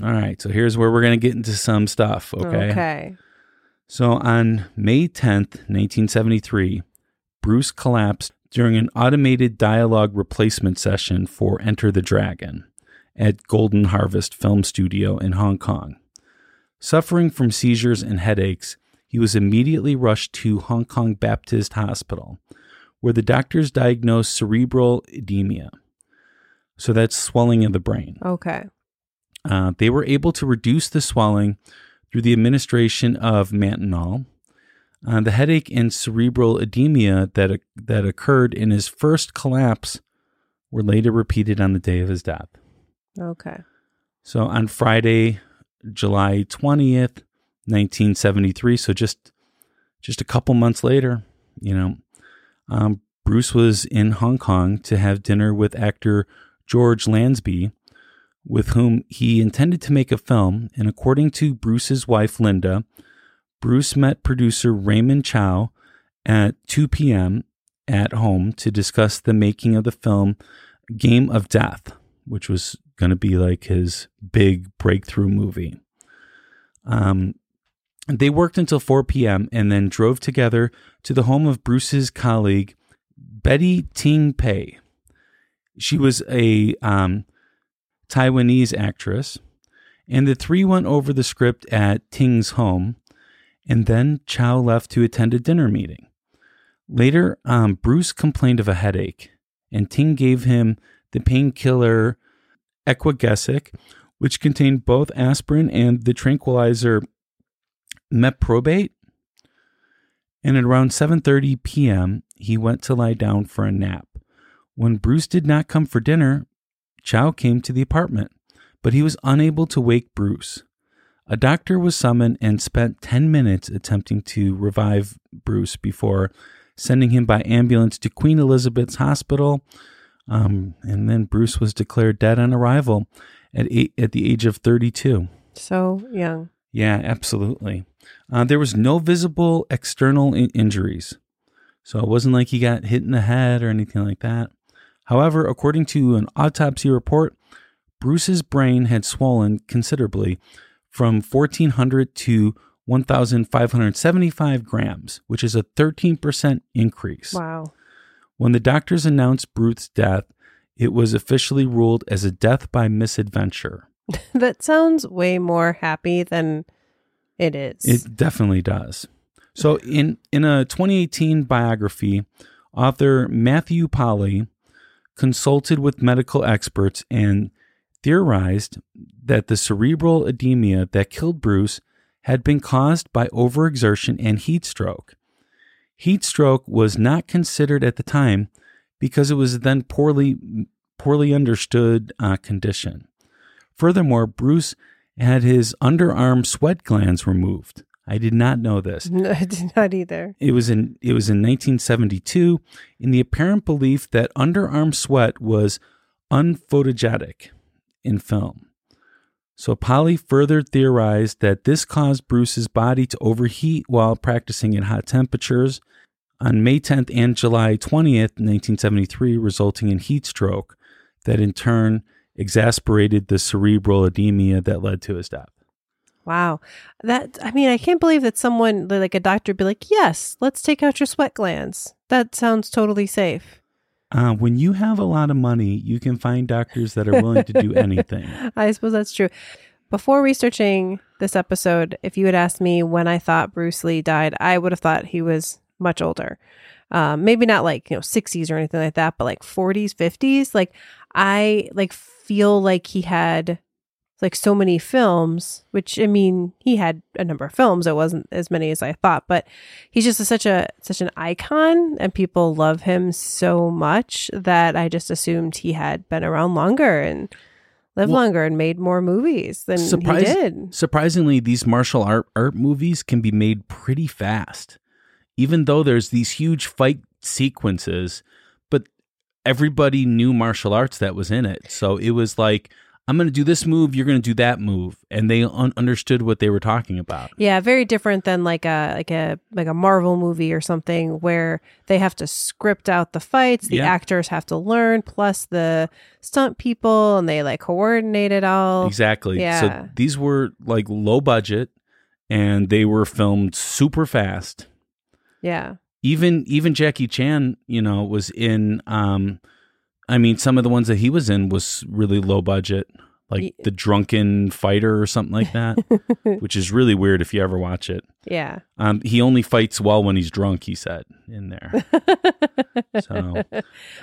All right. So here's where we're going to get into some stuff, okay? Okay. So on May tenth, nineteen seventy-three, Bruce collapsed during an automated dialogue replacement session for Enter the Dragon at Golden Harvest Film Studio in Hong Kong. Suffering from seizures and headaches, he was immediately rushed to Hong Kong Baptist Hospital, where the doctors diagnosed cerebral edema. So that's swelling of the brain. Okay. Uh, they were able to reduce the swelling through the administration of mantanol. Uh, the headache and cerebral edema that, that occurred in his first collapse were later repeated on the day of his death. Okay. So on Friday, July twentieth, nineteen seventy-three, so just just a couple months later, you know, Um, Bruce was in Hong Kong to have dinner with actor George Lansby, with whom he intended to make a film, and according to Bruce's wife, Linda, Bruce met producer Raymond Chow at two p.m. at home to discuss the making of the film Game of Death, which was going to be like his big breakthrough movie. Um, they worked until four p.m. and then drove together to the home of Bruce's colleague, Betty Ting Pei. She was a um, Taiwanese actress, and the three went over the script at Ting's home, and then Chow left to attend a dinner meeting. Later, um, Bruce complained of a headache, and Ting gave him the painkiller Equagesic, which contained both aspirin and the tranquilizer meprobate. And at around seven thirty p.m., he went to lie down for a nap. When Bruce did not come for dinner, Chow came to the apartment, but he was unable to wake Bruce. A doctor was summoned and spent ten minutes attempting to revive Bruce before sending him by ambulance to Queen Elizabeth's Hospital. Um, and then Bruce was declared dead on arrival at eight, at the age of thirty-two. So young. Yeah, absolutely. Uh, there was no visible external in- injuries. So it wasn't like he got hit in the head or anything like that. However, according to an autopsy report, Bruce's brain had swollen considerably from fourteen hundred to one thousand five hundred seventy-five grams, which is a thirteen percent increase. Wow. When the doctors announced Bruce's death, it was officially ruled as a death by misadventure. That sounds way more happy than it is. It definitely does. So in, in a twenty eighteen biography, author Matthew Polly consulted with medical experts and theorized that the cerebral edema that killed Bruce had been caused by overexertion and heat stroke. Heat stroke was not considered at the time because it was then poorly poorly understood uh, condition. Furthermore, Bruce had his underarm sweat glands removed. I did not know this. No, I did not either. It was in it was in nineteen seventy-two, in the apparent belief that underarm sweat was unphotogenic in film. So Polly further theorized that this caused Bruce's body to overheat while practicing at hot temperatures on May tenth and July twentieth, nineteen seventy-three, resulting in heat stroke that in turn exacerbated the cerebral edema that led to his death. Wow. That, I mean, I can't believe that someone, like a doctor, would be like, yes, let's take out your sweat glands. That sounds totally safe. Uh, when you have a lot of money, you can find doctors that are willing to do anything. I suppose that's true. Before researching this episode, if you had asked me when I thought Bruce Lee died, I would have thought he was much older. Um, maybe not like, you know, sixties or anything like that, but like forties, fifties. Like I like feel like he had like so many films, which I mean, he had a number of films. It wasn't as many as I thought, but he's just a, such a such an icon, and people love him so much that I just assumed he had been around longer and lived well, longer and made more movies than surprise, he did. Surprisingly, these martial art art movies can be made pretty fast, even though there's these huge fight sequences. But everybody knew martial arts that was in it, so it was like, I'm going to do this move, you're going to do that move, and they un- understood what they were talking about. Yeah, very different than like a like a like a Marvel movie or something where they have to script out the fights, the yeah. actors have to learn, plus the stunt people, and they like coordinate it all. Exactly. Yeah. So these were like low budget, and they were filmed super fast. Yeah. Even even Jackie Chan, you know, was in. Um, I mean, some of the ones that he was in was really low budget, like The Drunken Fighter or something like that, which is really weird if you ever watch it. Yeah. Um, he only fights well when he's drunk, he said in there. So,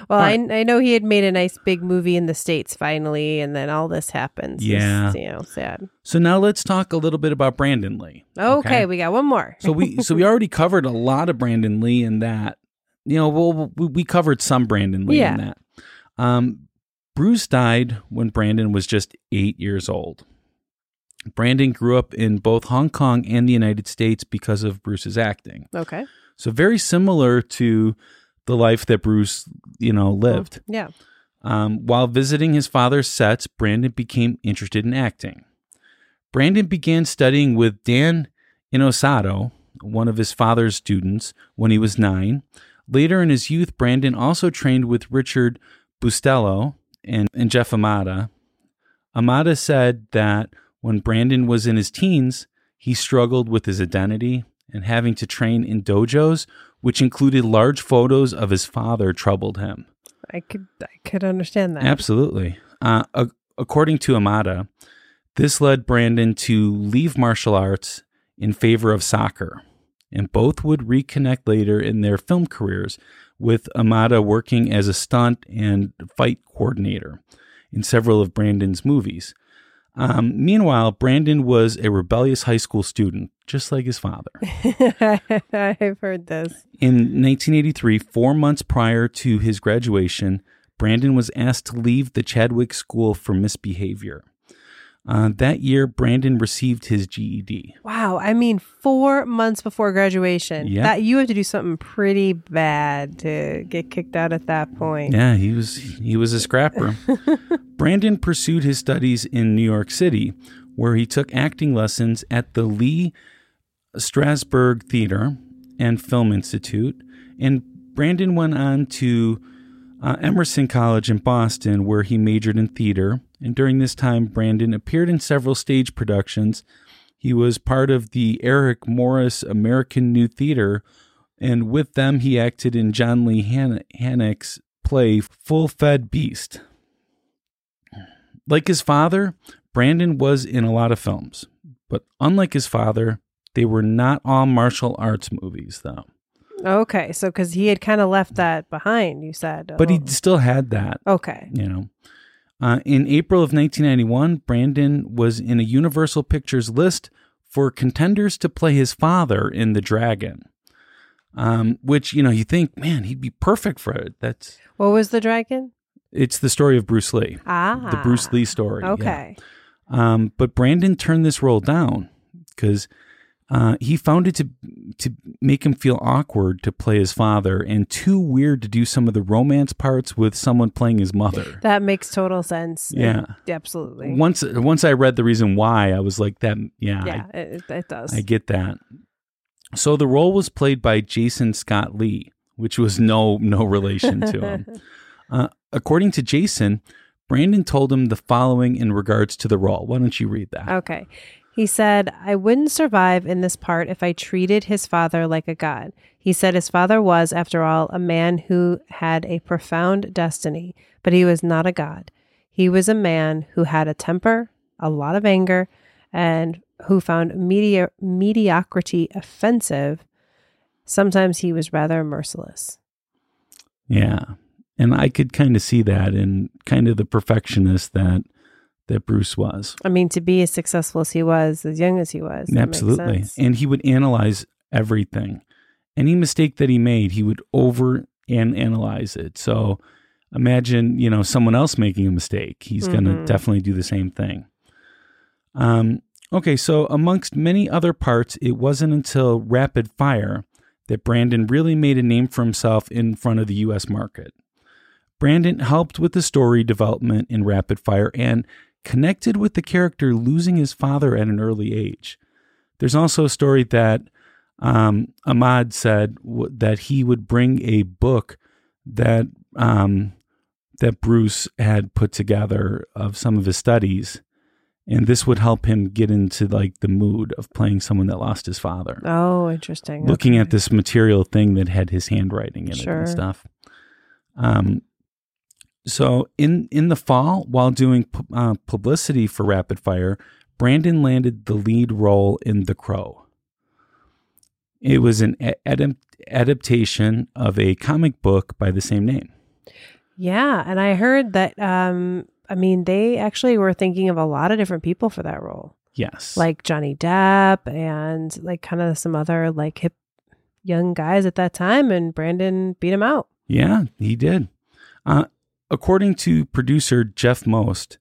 well, I, I know he had made a nice big movie in the States finally, and then all this happens. Yeah. It's, you know, sad. So now let's talk a little bit about Brandon Lee. Okay, okay we got one more. so we so we already covered a lot of Brandon Lee in that. You know, well, we, we covered some Brandon Lee yeah. in that. Um, Bruce died when Brandon was just eight years old. Brandon grew up in both Hong Kong and the United States because of Bruce's acting. Okay. So very similar to the life that Bruce, you know, lived. Yeah. Um, while visiting his father's sets, Brandon became interested in acting. Brandon began studying with Dan Inosato, one of his father's students, when he was nine. Later in his youth, Brandon also trained with Richard Bustelo and, and Jeff Imada. Imada said that when Brandon was in his teens, he struggled with his identity and having to train in dojos, which included large photos of his father, troubled him. I could I could understand that. Absolutely. Uh, a- according to Imada, this led Brandon to leave martial arts in favor of soccer, and both would reconnect later in their film careers, with Imada working as a stunt and fight coordinator in several of Brandon's movies. Um, meanwhile, Brandon was a rebellious high school student, just like his father. I've heard this. In nineteen eighty-three, four months prior to his graduation, Brandon was asked to leave the Chadwick School for misbehavior. Uh, that year, Brandon received his G E D. Wow. I mean, four months before graduation. Yep. That, you have to do something pretty bad to get kicked out at that point. Yeah, he was he was a scrapper. Brandon pursued his studies in New York City, where he took acting lessons at the Lee Strasberg Theater and Film Institute. And Brandon went on to uh, Emerson College in Boston, where he majored in theater. And during this time, Brandon appeared in several stage productions. He was part of the Eric Morris American New Theater, and with them, he acted in John Lee Han- Hancock's play Full-Fed Beast. Like his father, Brandon was in a lot of films. But unlike his father, they were not all martial arts movies, though. Okay, so because he had kind of left that behind, you said. But oh. he still had that. Okay. You know. Uh, in April of nineteen ninety-one, Brandon was in a Universal Pictures list for contenders to play his father in The Dragon, um, which, you know, you think, man, he'd be perfect for it. That's What was The Dragon? It's the story of Bruce Lee. Ah. The Bruce Lee story. Okay. Yeah. Um, but Brandon turned this role down because uh, he found it to, to make him feel awkward to play his father and too weird to do some of the romance parts with someone playing his mother. That makes total sense. Yeah. It, absolutely. Once once I read the reason why, I was like, that, yeah. Yeah, I, it, it does. I get that. So the role was played by Jason Scott Lee, which was no, no relation to him. Uh, according to Jason, Brandon told him the following in regards to the role. Why don't you read that? Okay. He said, I wouldn't survive in this part if I treated his father like a god. He said his father was, after all, a man who had a profound destiny, but he was not a god. He was a man who had a temper, a lot of anger, and who found medi- mediocrity offensive. Sometimes he was rather merciless. Yeah, and I could kind of see that in kind of the perfectionist that that Bruce was. I mean, to be as successful as he was, as young as he was. Absolutely. And he would analyze everything. Any mistake that he made, he would over and analyze it. So imagine, you know, someone else making a mistake. He's mm-hmm. going to definitely do the same thing. Um, okay, so amongst many other parts, it wasn't until Rapid Fire that Brandon really made a name for himself in front of the U S market. Brandon helped with the story development in Rapid Fire and connected with the character losing his father at an early age. There's also a story that um, Ahmad said w- that he would bring a book that um, that Bruce had put together of some of his studies, and this would help him get into like the mood of playing someone that lost his father. Oh, interesting. Looking okay. at this material thing that had his handwriting in sure. it and stuff. Um. So in, in the fall, while doing uh, publicity for Rapid Fire, Brandon landed the lead role in The Crow. It was an ad- adaptation of a comic book by the same name. Yeah, and I heard that, um, I mean, they actually were thinking of a lot of different people for that role. Yes. Like Johnny Depp and like kind of some other like hip young guys at that time, and Brandon beat him out. Yeah, he did. Uh According to producer Jeff Most,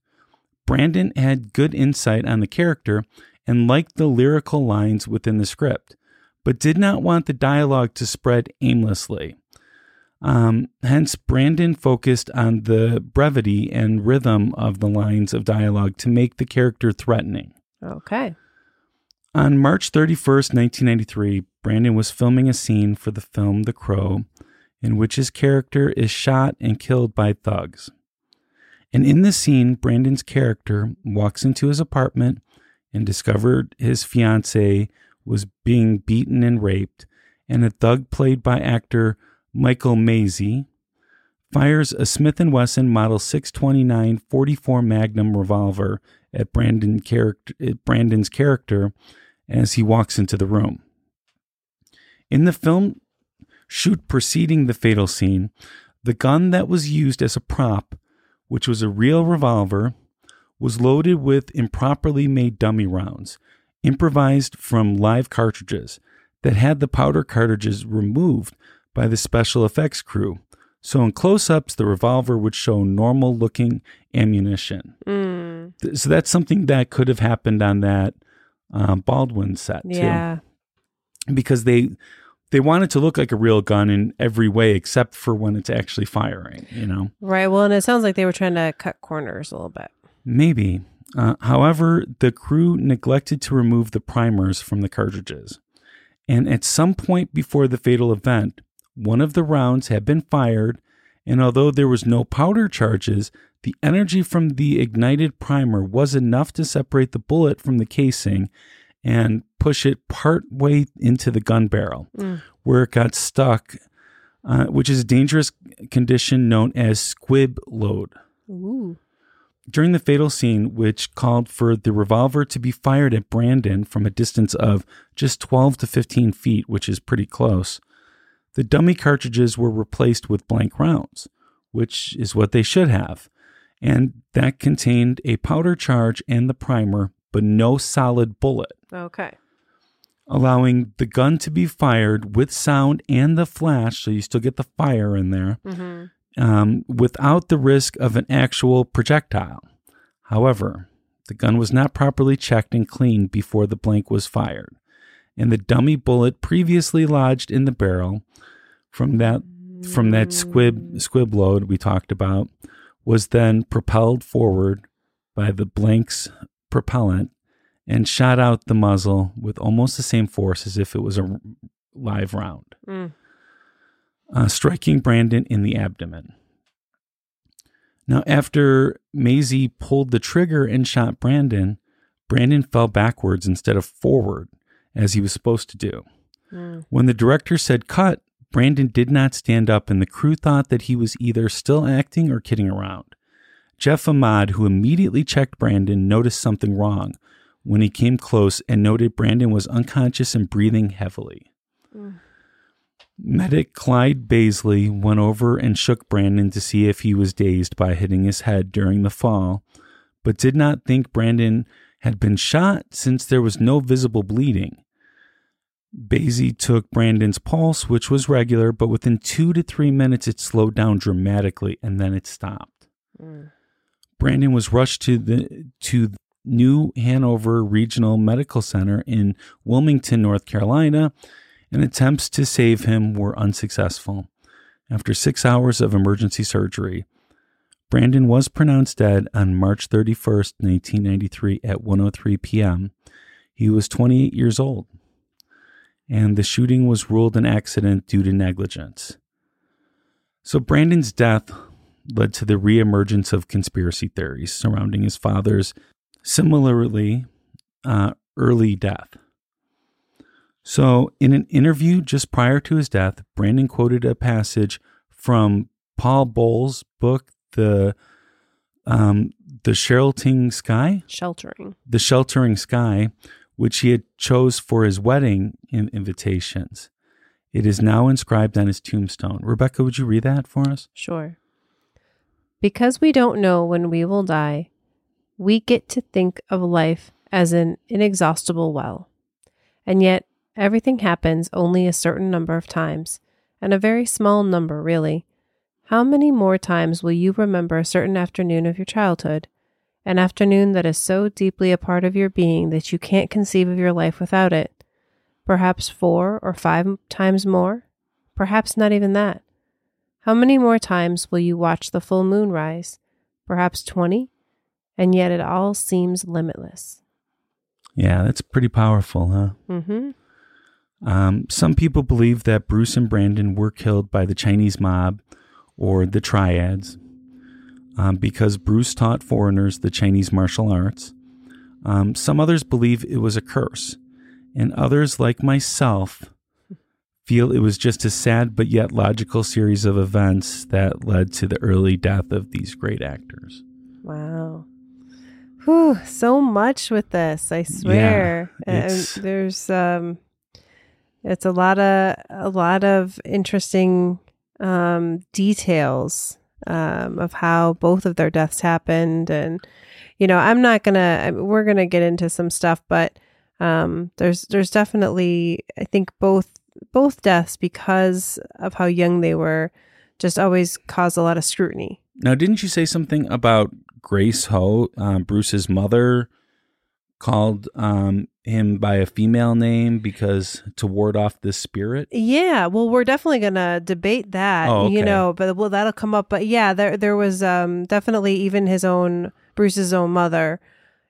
Brandon had good insight on the character and liked the lyrical lines within the script, but did not want the dialogue to spread aimlessly. Um, hence, Brandon focused on the brevity and rhythm of the lines of dialogue to make the character threatening. Okay. On March thirty-first, nineteen ninety-three, Brandon was filming a scene for the film The Crow, in which his character is shot and killed by thugs. And in this scene, Brandon's character walks into his apartment and discovered his fiancée was being beaten and raped, and a thug played by actor Michael Massee fires a Smith and Wesson Model six twenty-nine forty-four Magnum revolver at Brandon character, at Brandon's character as he walks into the room. In the film shoot preceding the fatal scene, the gun that was used as a prop, which was a real revolver, was loaded with improperly made dummy rounds, improvised from live cartridges, that had the powder cartridges removed by the special effects crew. So in close-ups, the revolver would show normal-looking ammunition. Mm. So that's something that could have happened on that um, Baldwin set, too. Yeah. Because they they want it to look like a real gun in every way except for when it's actually firing, you know? Right. Well, and it sounds like they were trying to cut corners a little bit. Maybe. Uh, however, the crew neglected to remove the primers from the cartridges. And at some point before the fatal event, one of the rounds had been fired, and although there was no powder charges, the energy from the ignited primer was enough to separate the bullet from the casing and push it partway into the gun barrel, mm. where it got stuck, uh, which is a dangerous condition known as squib load. Ooh. During the fatal scene, which called for the revolver to be fired at Brandon from a distance of just twelve to fifteen feet, which is pretty close, the dummy cartridges were replaced with blank rounds, which is what they should have. And that contained a powder charge and the primer, but no solid bullet. Okay. Allowing the gun to be fired with sound and the flash, so you still get the fire in there, mm-hmm. um, without the risk of an actual projectile. However, the gun was not properly checked and cleaned before the blank was fired, and the dummy bullet previously lodged in the barrel from that from that squib squib load we talked about was then propelled forward by the blank's propellant and shot out the muzzle with almost the same force as if it was a live round, mm. uh, striking Brandon in the abdomen. Now, after Massee pulled the trigger and shot Brandon, Brandon fell backwards instead of forward, as he was supposed to do. Mm. When the director said cut, Brandon did not stand up, and the crew thought that he was either still acting or kidding around. Jeff Imada, who immediately checked Brandon, noticed something wrong when he came close and noted Brandon was unconscious and breathing heavily. Mm. Medic Clyde Baisley went over and shook Brandon to see if he was dazed by hitting his head during the fall, but did not think Brandon had been shot since there was no visible bleeding. Baisley took Brandon's pulse, which was regular, but within two to three minutes it slowed down dramatically, and then it stopped. Mm. Brandon was rushed to the to the New Hanover Regional Medical Center in Wilmington, North Carolina, and attempts to save him were unsuccessful. After six hours of emergency surgery, Brandon was pronounced dead on March thirty-first, nineteen ninety-three at one oh three p.m. He was twenty-eight years old, and the shooting was ruled an accident due to negligence. So Brandon's death led to the reemergence of conspiracy theories surrounding his father's similarly uh, early death. So in an interview just prior to his death, Brandon quoted a passage from Paul Bowles' book, The um the sheltering sky, sheltering the sheltering sky, which he had chose for his wedding in invitations. It is now inscribed on his tombstone. Rebecca, would you read that for us? Sure. Because we don't know when we will die, we get to think of life as an inexhaustible well, and yet everything happens only a certain number of times, and a very small number, really. How many more times will you remember a certain afternoon of your childhood, an afternoon that is so deeply a part of your being that you can't conceive of your life without it? Perhaps four or five times more? Perhaps not even that. How many more times will you watch the full moon rise? Perhaps twenty? And yet it all seems limitless. Yeah, that's pretty powerful, huh? Mm-hmm. Um, some people believe that Bruce and Brandon were killed by the Chinese mob or the triads um, because Bruce taught foreigners the Chinese martial arts. Um, some others believe it was a curse, and others, like myself, feel it was just a sad but yet logical series of events that led to the early death of these great actors. Wow. Whew, so much with this, I swear. Yeah, it's, uh, there's um, it's a lot of a lot of interesting um, details um, of how both of their deaths happened, and you know, I'm not gonna. We're gonna get into some stuff, but um, there's there's definitely, I think both both deaths, because of how young they were, just always cause a lot of scrutiny. Now, didn't you say something about Grace Ho, um, Bruce's mother, called um, him by a female name because to ward off this spirit? Yeah, well, we're definitely going to debate that, oh, okay. you know, but well, that'll come up. But yeah, there there was um, definitely even his own, Bruce's own mother,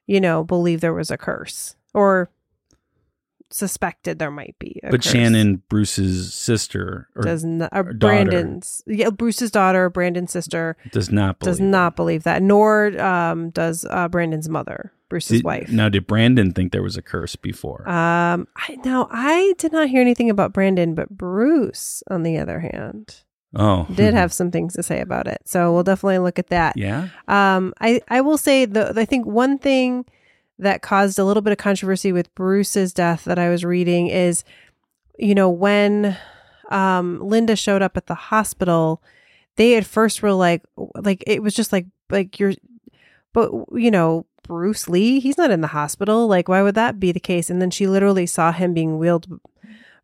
you know, believed there was a curse or suspected there might be a but curse. Shannon, Bruce's sister, or does not, or or Brandon's daughter. yeah Bruce's daughter, Brandon's sister, does not believe does not that. believe that nor um does uh Brandon's mother, Bruce's did, wife. Now, did Brandon think there was a curse before? um I now I did not hear anything about Brandon, but Bruce, on the other hand, oh did have some things to say about it, so we'll definitely look at that. Yeah. um I I will say the I think one thing that caused a little bit of controversy with Bruce's death that I was reading is, you know, when um, Linda showed up at the hospital, they at first were like, like, it was just like, like you're, but you know, Bruce Lee, he's not in the hospital. Like, why would that be the case? And then she literally saw him being wheeled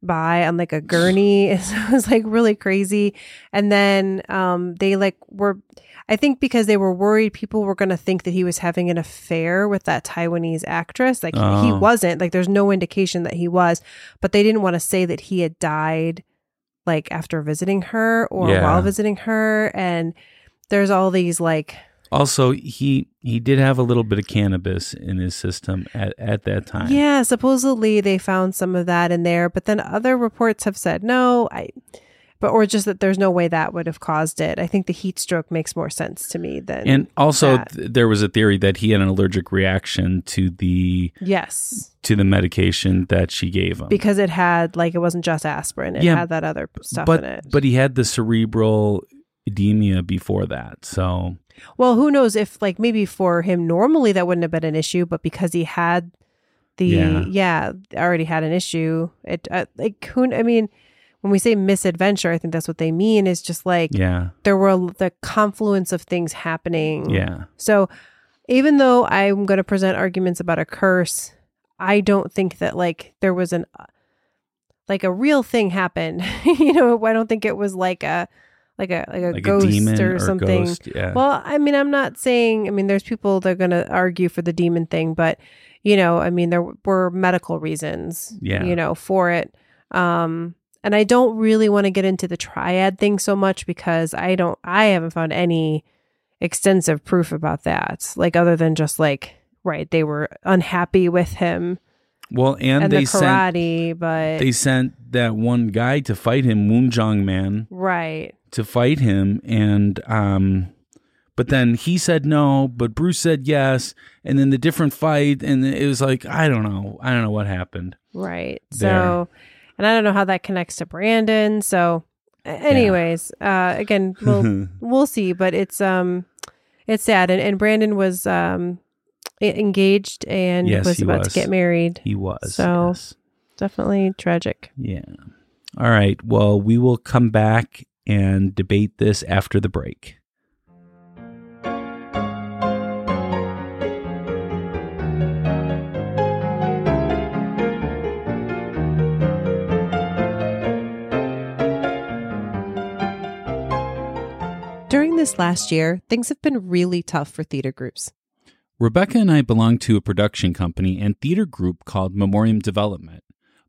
by on like a gurney. So it was like really crazy. And then um, they like were, I think because they were worried people were going to think that he was having an affair with that Taiwanese actress. Like oh. he wasn't, like there's no indication that he was, but they didn't want to say that he had died like after visiting her or yeah. while visiting her. And there's all these like. Also, he he did have a little bit of cannabis in his system at, at that time. Yeah, supposedly they found some of that in there, but then other reports have said no, I, but or just that there's no way that would have caused it. I think the heat stroke makes more sense to me than. And also, th- there was a theory that he had an allergic reaction to the yes to the medication that she gave him, because it had like it wasn't just aspirin; it yeah, had that other stuff but, in it. But he had the cerebral edema before that, so. Well, who knows if like maybe for him normally that wouldn't have been an issue, but because he had the yeah, yeah already had an issue. It uh, like who I mean, when we say misadventure, I think that's what they mean is just like yeah, there were the confluence of things happening. Yeah. So even though I'm going to present arguments about a curse, I don't think that like there was an uh, like a real thing happened. You know, I don't think it was like a. Like a like a like ghost a or, or something. Ghost, yeah. Well, I mean, I'm not saying. I mean, there's people that are going to argue for the demon thing, but you know, I mean, there were medical reasons, yeah. you know, for it. Um, and I don't really want to get into the triad thing so much because I don't. I haven't found any extensive proof about that, like other than just like right, they were unhappy with him. Well, and, and they the karate, sent but they sent that one guy to fight him, Wong Jack Man, right. to fight him, and um but then he said no, but Bruce said yes, and then the different fight, and it was like I don't know I don't know what happened right there. So and I don't know how that connects to Brandon, so anyways yeah. uh again we'll we'll see, but it's um it's sad, and, and Brandon was um engaged and yes, was about was. to get married he was so yes. Definitely tragic. Yeah. All right, well, we will come back and debate this after the break. During this last year, things have been really tough for theater groups. Rebecca and I belong to a production company and theater group called Memoriam Development.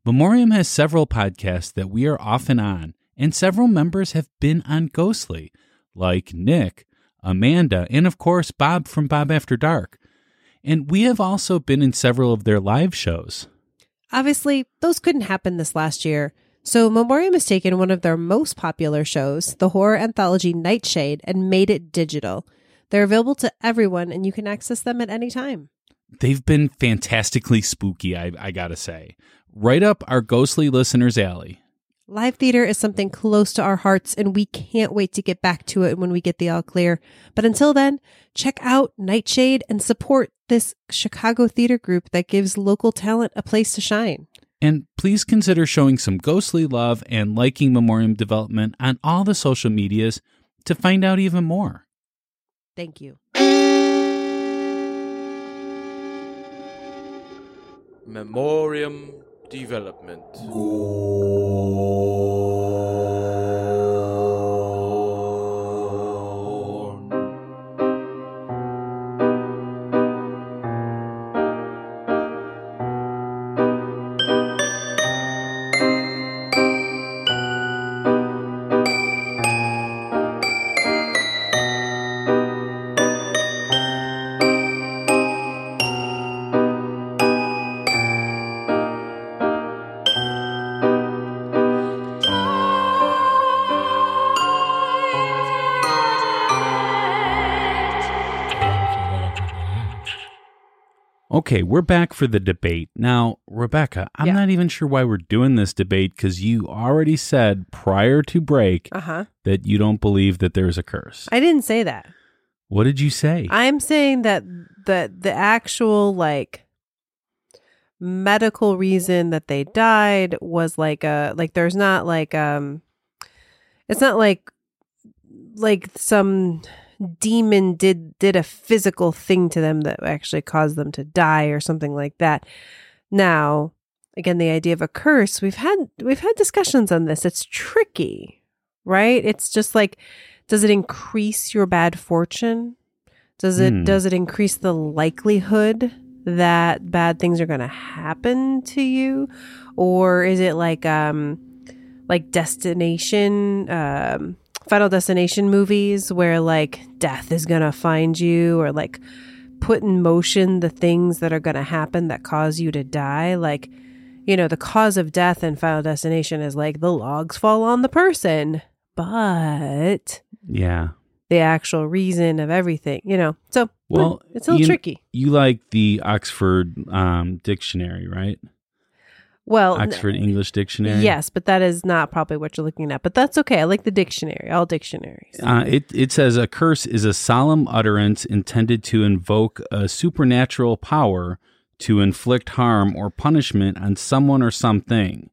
Memoriam has several podcasts that we are often on, and several members have been on Ghostly, like Nick, Amanda, and of course Bob from Bob After Dark. And we have also been in several of their live shows. Obviously, those couldn't happen this last year, so Memoriam has taken one of their most popular shows, the horror anthology Nightshade, and made it digital. They're available to everyone, and you can access them at any time. They've been fantastically spooky, I, I gotta say. Right up our ghostly listeners' alley. Live theater is something close to our hearts, and we can't wait to get back to it when we get the all clear. But until then, check out Nightshade and support this Chicago theater group that gives local talent a place to shine. And please consider showing some ghostly love and liking Memoriam Development on all the social medias to find out even more. Thank you. Memoriam Development. Gorn. Okay, we're back for the debate. Now, Rebecca, I'm yeah. not even sure why we're doing this debate because you already said prior to break uh-huh. that you don't believe that there's a curse. I didn't say that. What did you say? I'm saying that the, the actual like medical reason that they died was like a like there's not like um it's not like like some demon did did a physical thing to them that actually caused them to die or something like that. Now, again, the idea of a curse, we've had we've had discussions on this. It's tricky, right? It's just like, does it increase your bad fortune? Does it mm. does it increase the likelihood that bad things are going to happen to you? Or is it like um like destination um Final Destination movies where like death is going to find you or like put in motion the things that are going to happen that cause you to die. Like, you know, the cause of death in Final Destination is like the logs fall on the person, but yeah, the actual reason of everything, you know, so well, it's a little you, tricky. You like the Oxford um, dictionary, right? Well, Oxford English Dictionary. Yes, but that is not probably what you're looking at. But that's okay. I like the dictionary, all dictionaries. Uh, it, it says a curse is a solemn utterance intended to invoke a supernatural power to inflict harm or punishment on someone or something.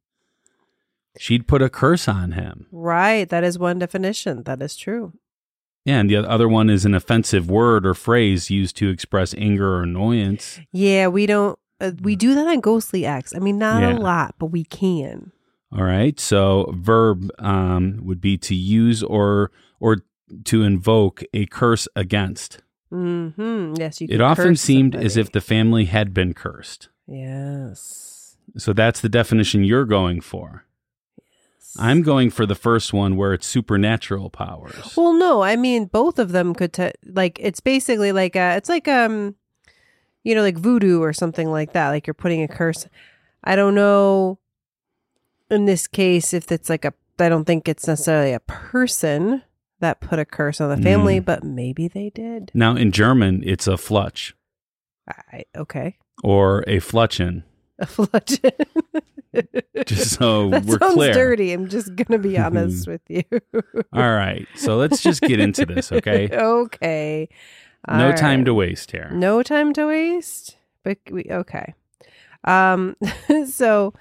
She'd put a curse on him. Right. That is one definition. That is true. Yeah, and the other one is an offensive word or phrase used to express anger or annoyance. Yeah, we don't. Uh, we do that on Ghostly Acts. I mean, not yeah. a lot, but we can. All right. So verb um, would be to use or or to invoke a curse against. Mm-hmm. Yes, you can. It often seemed somebody. As if the family had been cursed. Yes. So that's the definition you're going for. Yes. I'm going for the first one where it's supernatural powers. Well, no, I mean, both of them could, t- like, it's basically like, a, it's like, um. you know, like voodoo or something like that. Like you're putting a curse. I don't know in this case if it's like a, I don't think it's necessarily a person that put a curse on the family, mm. but maybe they did. Now in German, it's a Flutsch. I, okay. Or a Flutschen. A Flutschen. Just so that we're sounds clear. Dirty. I'm just going to be honest with you. All right. So let's just get into this, okay? Okay. No All time right. to waste here. No time to waste. But we, okay. Um, so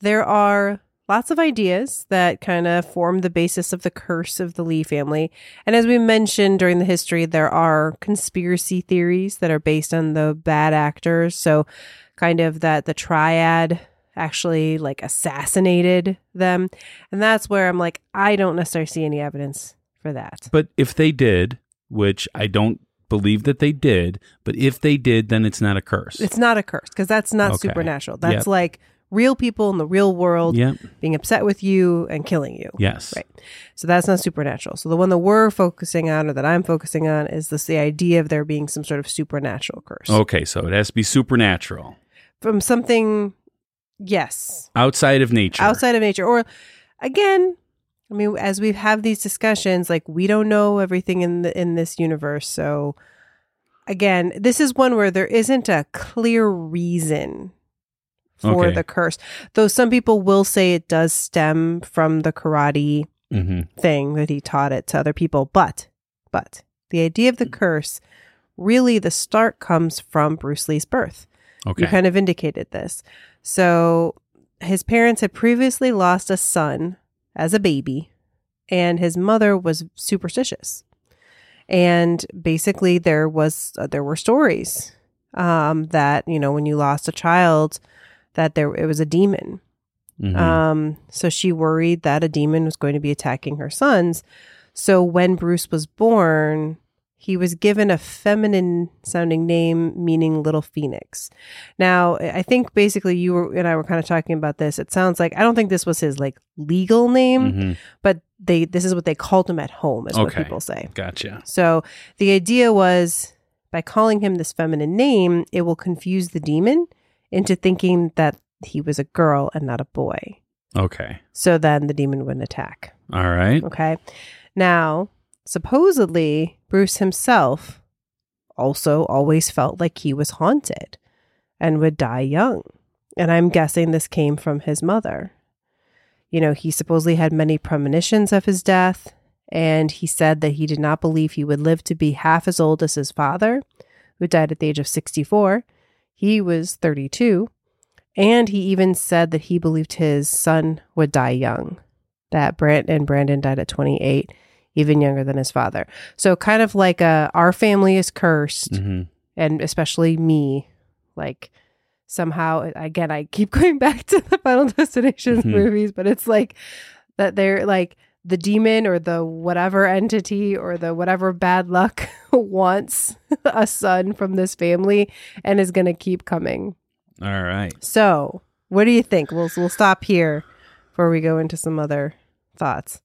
there are lots of ideas that kind of form the basis of the curse of the Lee family. And as we mentioned during the history, there are conspiracy theories that are based on the bad actors. So kind of that the triad actually like assassinated them. And that's where I'm like, I don't necessarily see any evidence for that. But if they did, which I don't believe that they did, but if they did, then it's not a curse. It's not a curse because that's not okay. supernatural. That's yep. like real people in the real world yep. being upset with you and killing you. Yes. Right. So that's not supernatural. So the one that we're focusing on, or that I'm focusing on, is this, the idea of there being some sort of supernatural curse. Okay. So it has to be supernatural. From something, yes. Outside of nature. Outside of nature. Or again, I mean, as we have these discussions, like, we don't know everything in the, in this universe. So again, this is one where there isn't a clear reason for okay. the curse. Though some people will say it does stem from the karate mm-hmm. thing that he taught it to other people. But, but the idea of the curse, really the start comes from Bruce Lee's birth. Okay. You kind of indicated this. So his parents had previously lost a son as a baby, and his mother was superstitious. And basically there was, uh, there were stories um, that, you know, when you lost a child, that there it was a demon. Mm-hmm. Um, so she worried that a demon was going to be attacking her sons. So when Bruce was born, he was given a feminine sounding name, meaning little phoenix. Now, I think basically you were, and I were kind of talking about this. It sounds like, I don't think this was his like legal name, mm-hmm. but they, this is what they called him at home is okay. what people say. Gotcha. So the idea was, by calling him this feminine name, it will confuse the demon into thinking that he was a girl and not a boy. Okay. So then the demon wouldn't attack. All right. Okay. Now, supposedly, Bruce himself also always felt like he was haunted and would die young. And I'm guessing this came from his mother. You know, he supposedly had many premonitions of his death, and he said that he did not believe he would live to be half as old as his father, who died at the age of sixty-four. He was thirty-two, and he even said that he believed his son would die young, that Brent and Brandon died at twenty-eight, even younger than his father. So kind of like a, our family is cursed, mm-hmm. and especially me, like somehow, again, I keep going back to the Final Destination mm-hmm. movies, but it's like that they're like the demon or the whatever entity or the whatever bad luck wants a son from this family and is going to keep coming. All right. So what do you think? We'll, we'll stop here before we go into some other thoughts.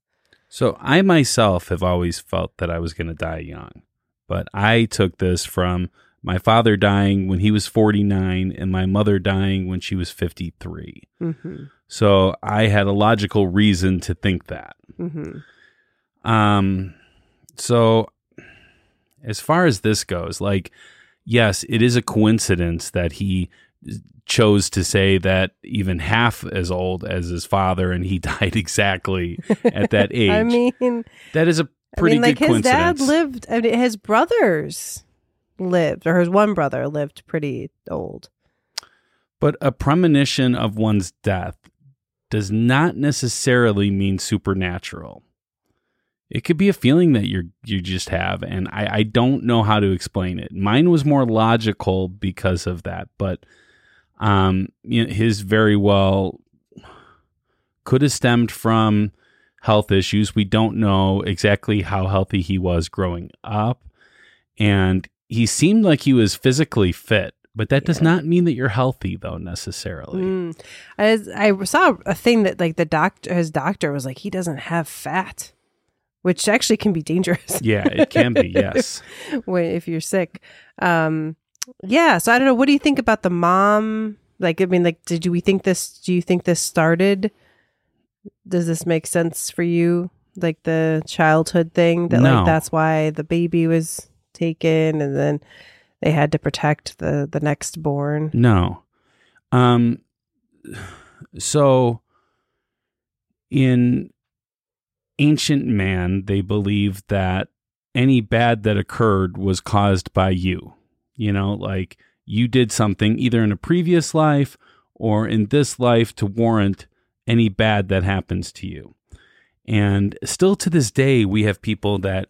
So I myself have always felt that I was going to die young, but I took this from my father dying when he was forty-nine and my mother dying when she was fifty-three. Mm-hmm. So I had a logical reason to think that. Mm-hmm. Um, so as far as this goes, like, yes, it is a coincidence that he chose to say that even half as old as his father, and he died exactly at that age. I mean, that is a pretty I mean, like good his coincidence. His dad lived, I mean, his brothers lived, or his one brother lived pretty old. But a premonition of one's death does not necessarily mean supernatural. It could be a feeling that you you just have, and I, I don't know how to explain it. Mine was more logical because of that, but um, you know, his very well could have stemmed from health issues. We don't know exactly how healthy he was growing up, and he seemed like he was physically fit. But that yeah. does not mean that you're healthy, though, necessarily. Mm. As I saw a thing that, like, the doctor, his doctor was like, he doesn't have fat, which actually can be dangerous. Yeah, it can be, yes. when, if you're sick. Um, yeah, so I don't know. What do you think about the mom? Like, I mean, like, did do we think this, do you think this started? Does this make sense for you? Like, the childhood thing? That, no. like, that's why the baby was taken, and then they had to protect the, the next born. No. Um, so in ancient man, they believed that any bad that occurred was caused by you. You know, like you did something either in a previous life or in this life to warrant any bad that happens to you. And still to this day, we have people that,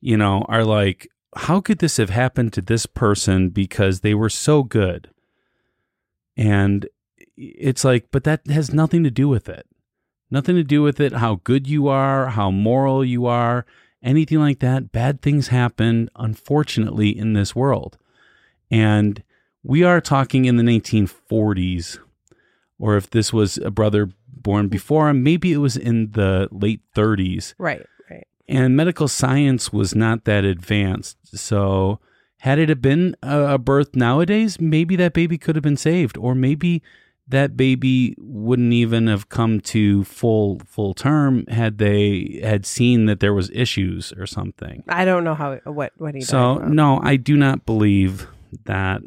you know, are like, how could this have happened to this person because they were so good? And it's like, but that has nothing to do with it. Nothing to do with it, how good you are, how moral you are, anything like that. Bad things happen, unfortunately, in this world. And we are talking in the nineteen forties or if this was a brother born before him, maybe it was in the late thirties. Right, right. And medical science was not that advanced. So had it have been a birth nowadays, maybe that baby could have been saved, or maybe that baby wouldn't even have come to full full term had they had seen that there was issues or something. I don't know how what what he died So from. No, I do not believe that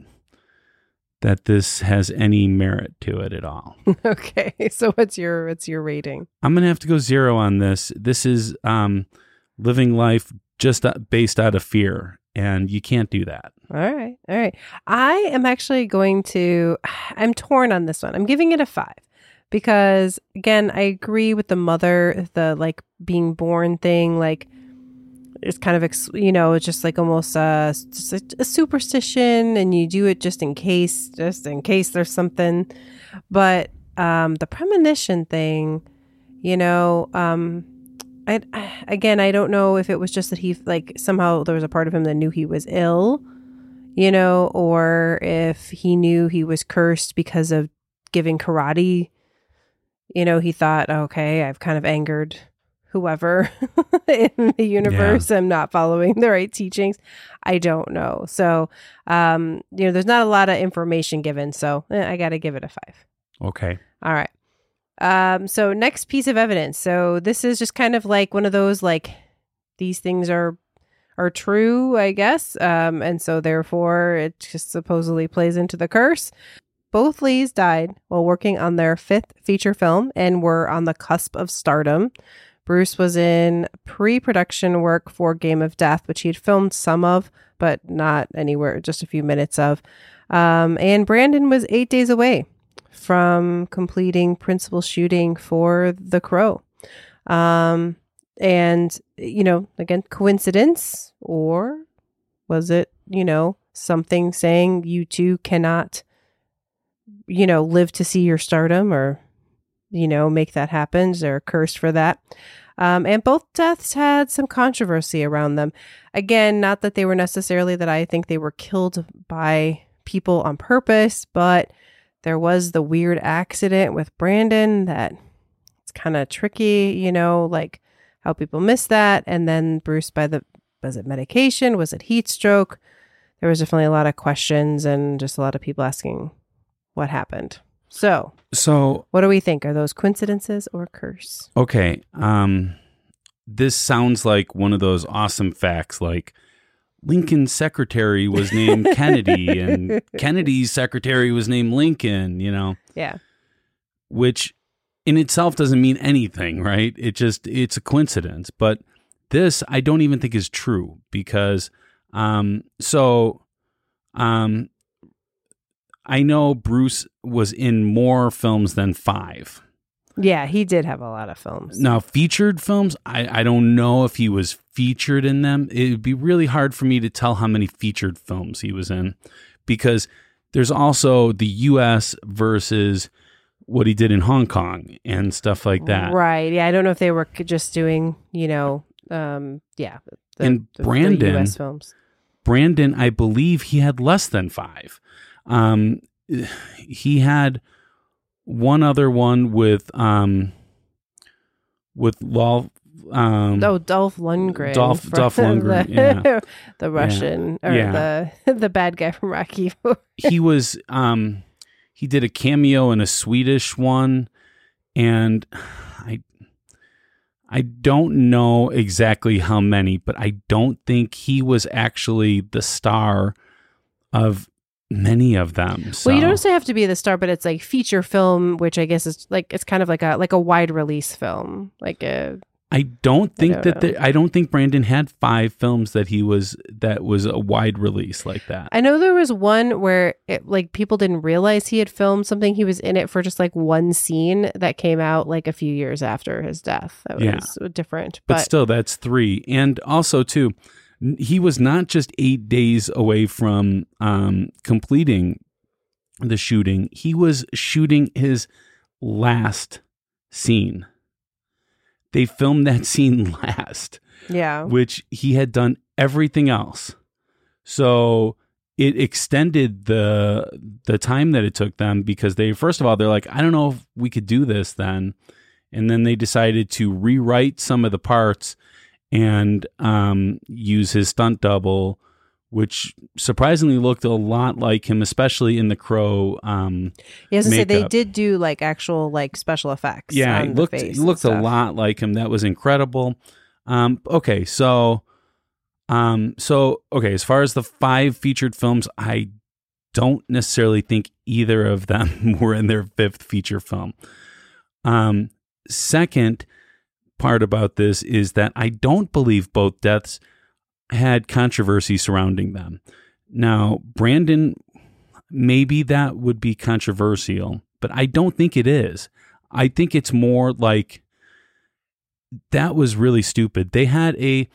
that this has any merit to it at all. Okay. So what's your what's your rating? I'm going to have to go zero on this. This is um, living life just based out of fear. And you can't do that. All right. All right. I am actually going to, I'm torn on this one. I'm giving it a five because, again, I agree with the mother, the like being born thing. Like it's kind of, you know, just like almost a, just a, a superstition, and you do it just in case, just in case there's something. But um, the premonition thing, you know, um, I, again, I don't know if it was just that he, like, somehow there was a part of him that knew he was ill, you know, or if he knew he was cursed because of giving karate. You know, he thought, okay, I've kind of angered whoever in the universe. Yeah. I'm not following the right teachings. I don't know. So, um, you know, there's not a lot of information given. So eh, I got to give it a five. Okay. All right. Um, so next piece of evidence. So this is just kind of like one of those, like, these things are, are true, I guess. Um, and so therefore it just supposedly plays into the curse. Both Lees died while working on their fifth feature film and were on the cusp of stardom. Bruce was in pre-production work for Game of Death, which he had filmed some of, but not anywhere, just a few minutes of. Um, and Brandon was eight days away from completing principal shooting for The Crow. Um, and, you know, again, coincidence, or was it, you know, something saying you two cannot, you know, live to see your stardom, or, you know, make that happen? They're cursed for that. Um, and both deaths had some controversy around them. Again, not that they were necessarily that I think they were killed by people on purpose, but there was the weird accident with Brandon that it's kind of tricky, you know, like how people miss that. And then Bruce, by the, was it medication? Was it heat stroke? There was definitely a lot of questions and just a lot of people asking what happened. So, so what do we think? Are those coincidences or curse? Okay. Um, this sounds like one of those awesome facts, like Lincoln's secretary was named Kennedy and Kennedy's secretary was named Lincoln, you know? Yeah. Which in itself doesn't mean anything, right? It just, it's a coincidence. But this, I don't even think is true because, um, so, um, I know Bruce was in more films than five. Yeah, he did have a lot of films. Now, featured films, I, I don't know if he was featured in them. It would be really hard for me to tell how many featured films he was in, because there's also the U S versus what he did in Hong Kong and stuff like that. Right. Yeah, I don't know if they were just doing, you know, um, yeah. The, and Brandon, the U S films. Brandon, I believe he had less than five. Um, he had one other one with um with Dolph um oh Dolph Lundgren Dolph from Dolph Lundgren the, yeah. the Russian yeah. or yeah. the the bad guy from Rocky. He was um he did a cameo in a Swedish one, and I I don't know exactly how many, but I don't think he was actually the star of many of them. So. Well, you don't necessarily have to be the star, but it's like feature film, which I guess is like, it's kind of like a, like a wide release film. Like a, I don't think I don't that, the, I don't think Brandon had five films that he was, that was a wide release like that. I know there was one where it, like, people didn't realize he had filmed something. He was in it for just like one scene that came out like a few years after his death. That was yeah. different. But, but still, that's three. And also too, he was not just eight days away from um, completing the shooting. He was shooting his last scene. They filmed that scene last. Yeah. Which he had done everything else. So it extended the the time that it took them, because they, first of all, they're like, I don't know if we could do this then. And then they decided to rewrite some of the parts and um, use his stunt double, which surprisingly looked a lot like him, especially in the Crow. Um, yeah, as I say, they did do like actual like special effects. Yeah, on it looked, the face it looked a lot like him. That was incredible. Um, okay, so, um, so okay, as far as the five featured films, I don't necessarily think either of them were in their fifth feature film. Um, second part about this is that I don't believe both deaths had controversy surrounding them. Now, Brandon, maybe that would be controversial, but I don't think it is. I think it's more like that was really stupid. They had a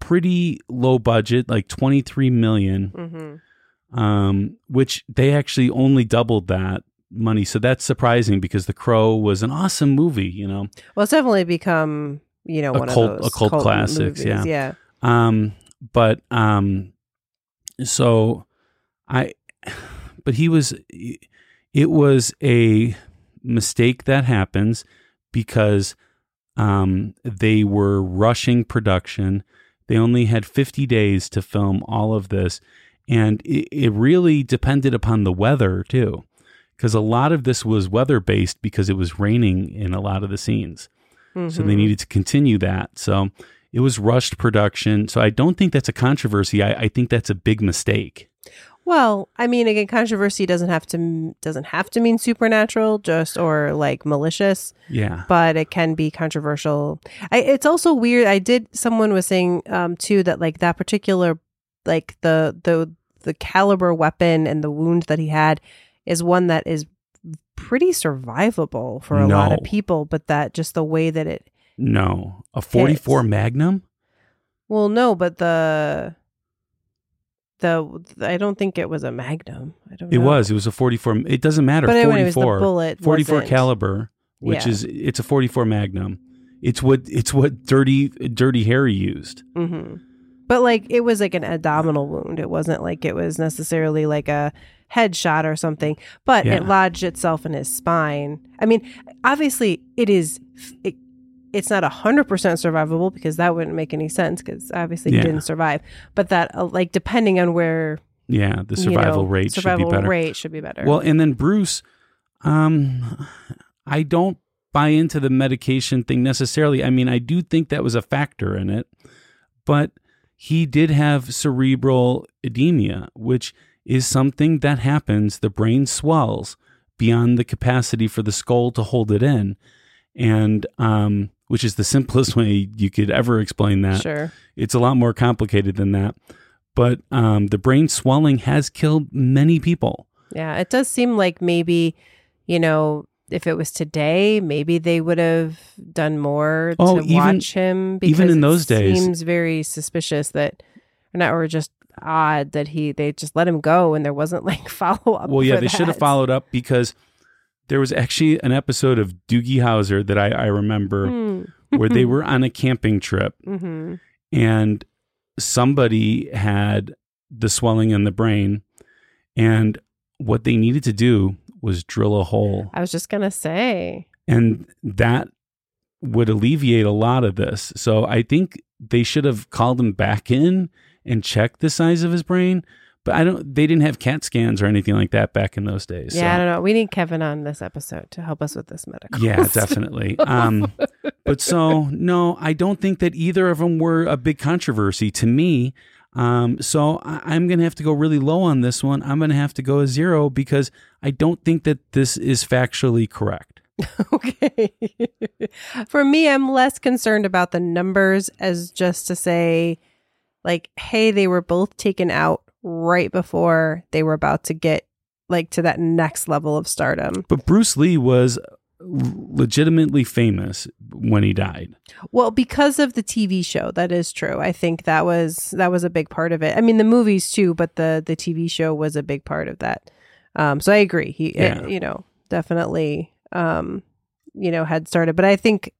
pretty low budget, like twenty-three million, mm-hmm. um, which they actually only doubled that money. So that's surprising, because The Crow was an awesome movie, you know? Well, it's definitely become, you know, a one cult, of those a cult, cult classics. Movies. Yeah. Yeah. Um, but, um, so I, but he was, it was a mistake that happens because, um, they were rushing production. They only had fifty days to film all of this. And it, it really depended upon the weather too, because a lot of this was weather based, because it was raining in a lot of the scenes. Mm-hmm. So they needed to continue that. So it was rushed production. So I don't think that's a controversy. I, I think that's a big mistake. Well, I mean, again, controversy doesn't have to doesn't have to mean supernatural, just or like malicious. Yeah. But it can be controversial. I, it's also weird. I did. Someone was saying um, too that like that particular, like the the the caliber weapon and the wound that he had is one that is pretty survivable for a no. lot of people, but that just the way that it. No, a forty-four hits. Magnum. Well, no, but the the I don't think it was a Magnum. I don't. It know. was. It was a forty-four. It doesn't matter. But forty-four. It was the bullet. Forty-four wasn't. Caliber, which yeah. is it's a forty-four Magnum. It's what it's what Dirty Dirty Harry used. Mm-hmm. But like it was like an abdominal wound. It wasn't like it was necessarily like a headshot or something. But yeah. it lodged itself in his spine. I mean, obviously, it is. It, It's not one hundred percent survivable, because that wouldn't make any sense, because obviously yeah. he didn't survive. But that, uh, like, depending on where... Yeah, the survival you know, rate survival should be better. rate should be better. Well, and then Bruce, um, I don't buy into the medication thing necessarily. I mean, I do think that was a factor in it. But he did have cerebral edema, which is something that happens. The brain swells beyond the capacity for the skull to hold it in. And... um. which is the simplest way you could ever explain that. Sure. It's a lot more complicated than that. But um, the brain swelling has killed many people. Yeah, it does seem like maybe, you know, if it was today, maybe they would have done more oh, to even, watch him. Because even in those days. It seems very suspicious that, or not, or just odd that he they just let him go and there wasn't like follow-up. Well, yeah, they that. should have followed up, because... There was actually an episode of Doogie Howser that I, I remember mm. where they were on a camping trip mm-hmm. and somebody had the swelling in the brain, and what they needed to do was drill a hole. I was just going to say. And that would alleviate a lot of this. So I think they should have called him back in and checked the size of his brain. But I don't. They didn't have CAT scans or anything like that back in those days. Yeah, so. I don't know. We need Kevin on this episode to help us with this medical. Yeah, definitely. um, but so no, I don't think that either of them were a big controversy to me. Um, so I, I'm going to have to go really low on this one. I'm going to have to go a zero, because I don't think that this is factually correct. Okay. For me, I'm less concerned about the numbers as just to say, like, hey, they were both taken out right before they were about to get like to that next level of stardom. But Bruce Lee was legitimately famous when he died. Well, because of the T V show, that is true. I think that was that was a big part of it. I mean, the movies too, but the the T V show was a big part of that. Um, so I agree. He, yeah. it, you know, definitely, um, you know, had started. But I think,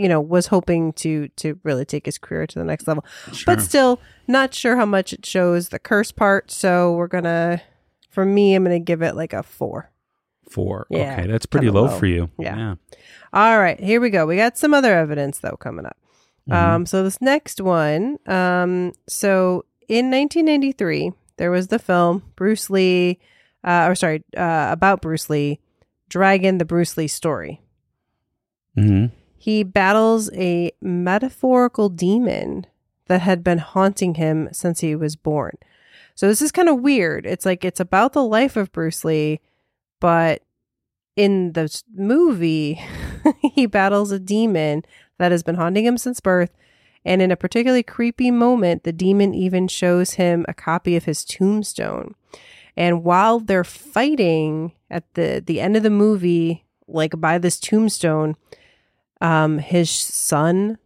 you know, was hoping to to really take his career to the next level. Sure. But still, not sure how much it shows the curse part. So we're going to, for me, I'm going to give it like a four. Four. Yeah, okay, that's pretty low, low for you. Yeah. yeah. All right, here we go. We got some other evidence, though, coming up. Mm-hmm. Um, so this next one. Um, so in nineteen ninety-three, there was the film Bruce Lee, uh, or sorry, uh, about Bruce Lee, Dragon, the Bruce Lee Story. Mm-hmm. He battles a metaphorical demon that had been haunting him since he was born. So this is kind of weird. It's like it's about the life of Bruce Lee, but in the movie, he battles a demon that has been haunting him since birth. And in a particularly creepy moment, the demon even shows him a copy of his tombstone. And while they're fighting at the, the end of the movie, like by this tombstone, um, his son,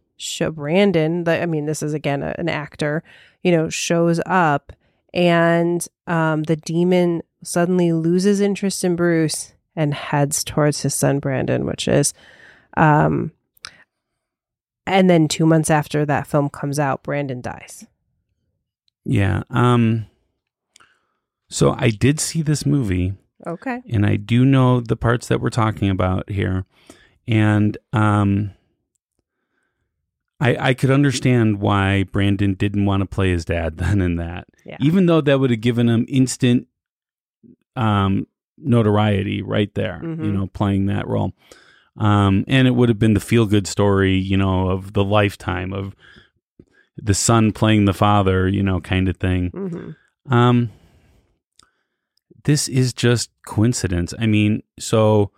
Brandon, the, I mean, this is again a, an actor, you know, shows up. And um, the demon suddenly loses interest in Bruce and heads towards his son, Brandon, which is, um, and then two months after that film comes out, Brandon dies. Yeah. Um, so I did see this movie. Okay. And I do know the parts that we're talking about here. And um, I, I could understand why Brandon didn't want to play his dad then in that. Yeah. Even though that would have given him instant um, notoriety right there, mm-hmm. you know, playing that role. Um, and it would have been the feel-good story, you know, of the lifetime of the son playing the father, you know, kind of thing. Mm-hmm. Um, this is just coincidence. I mean, so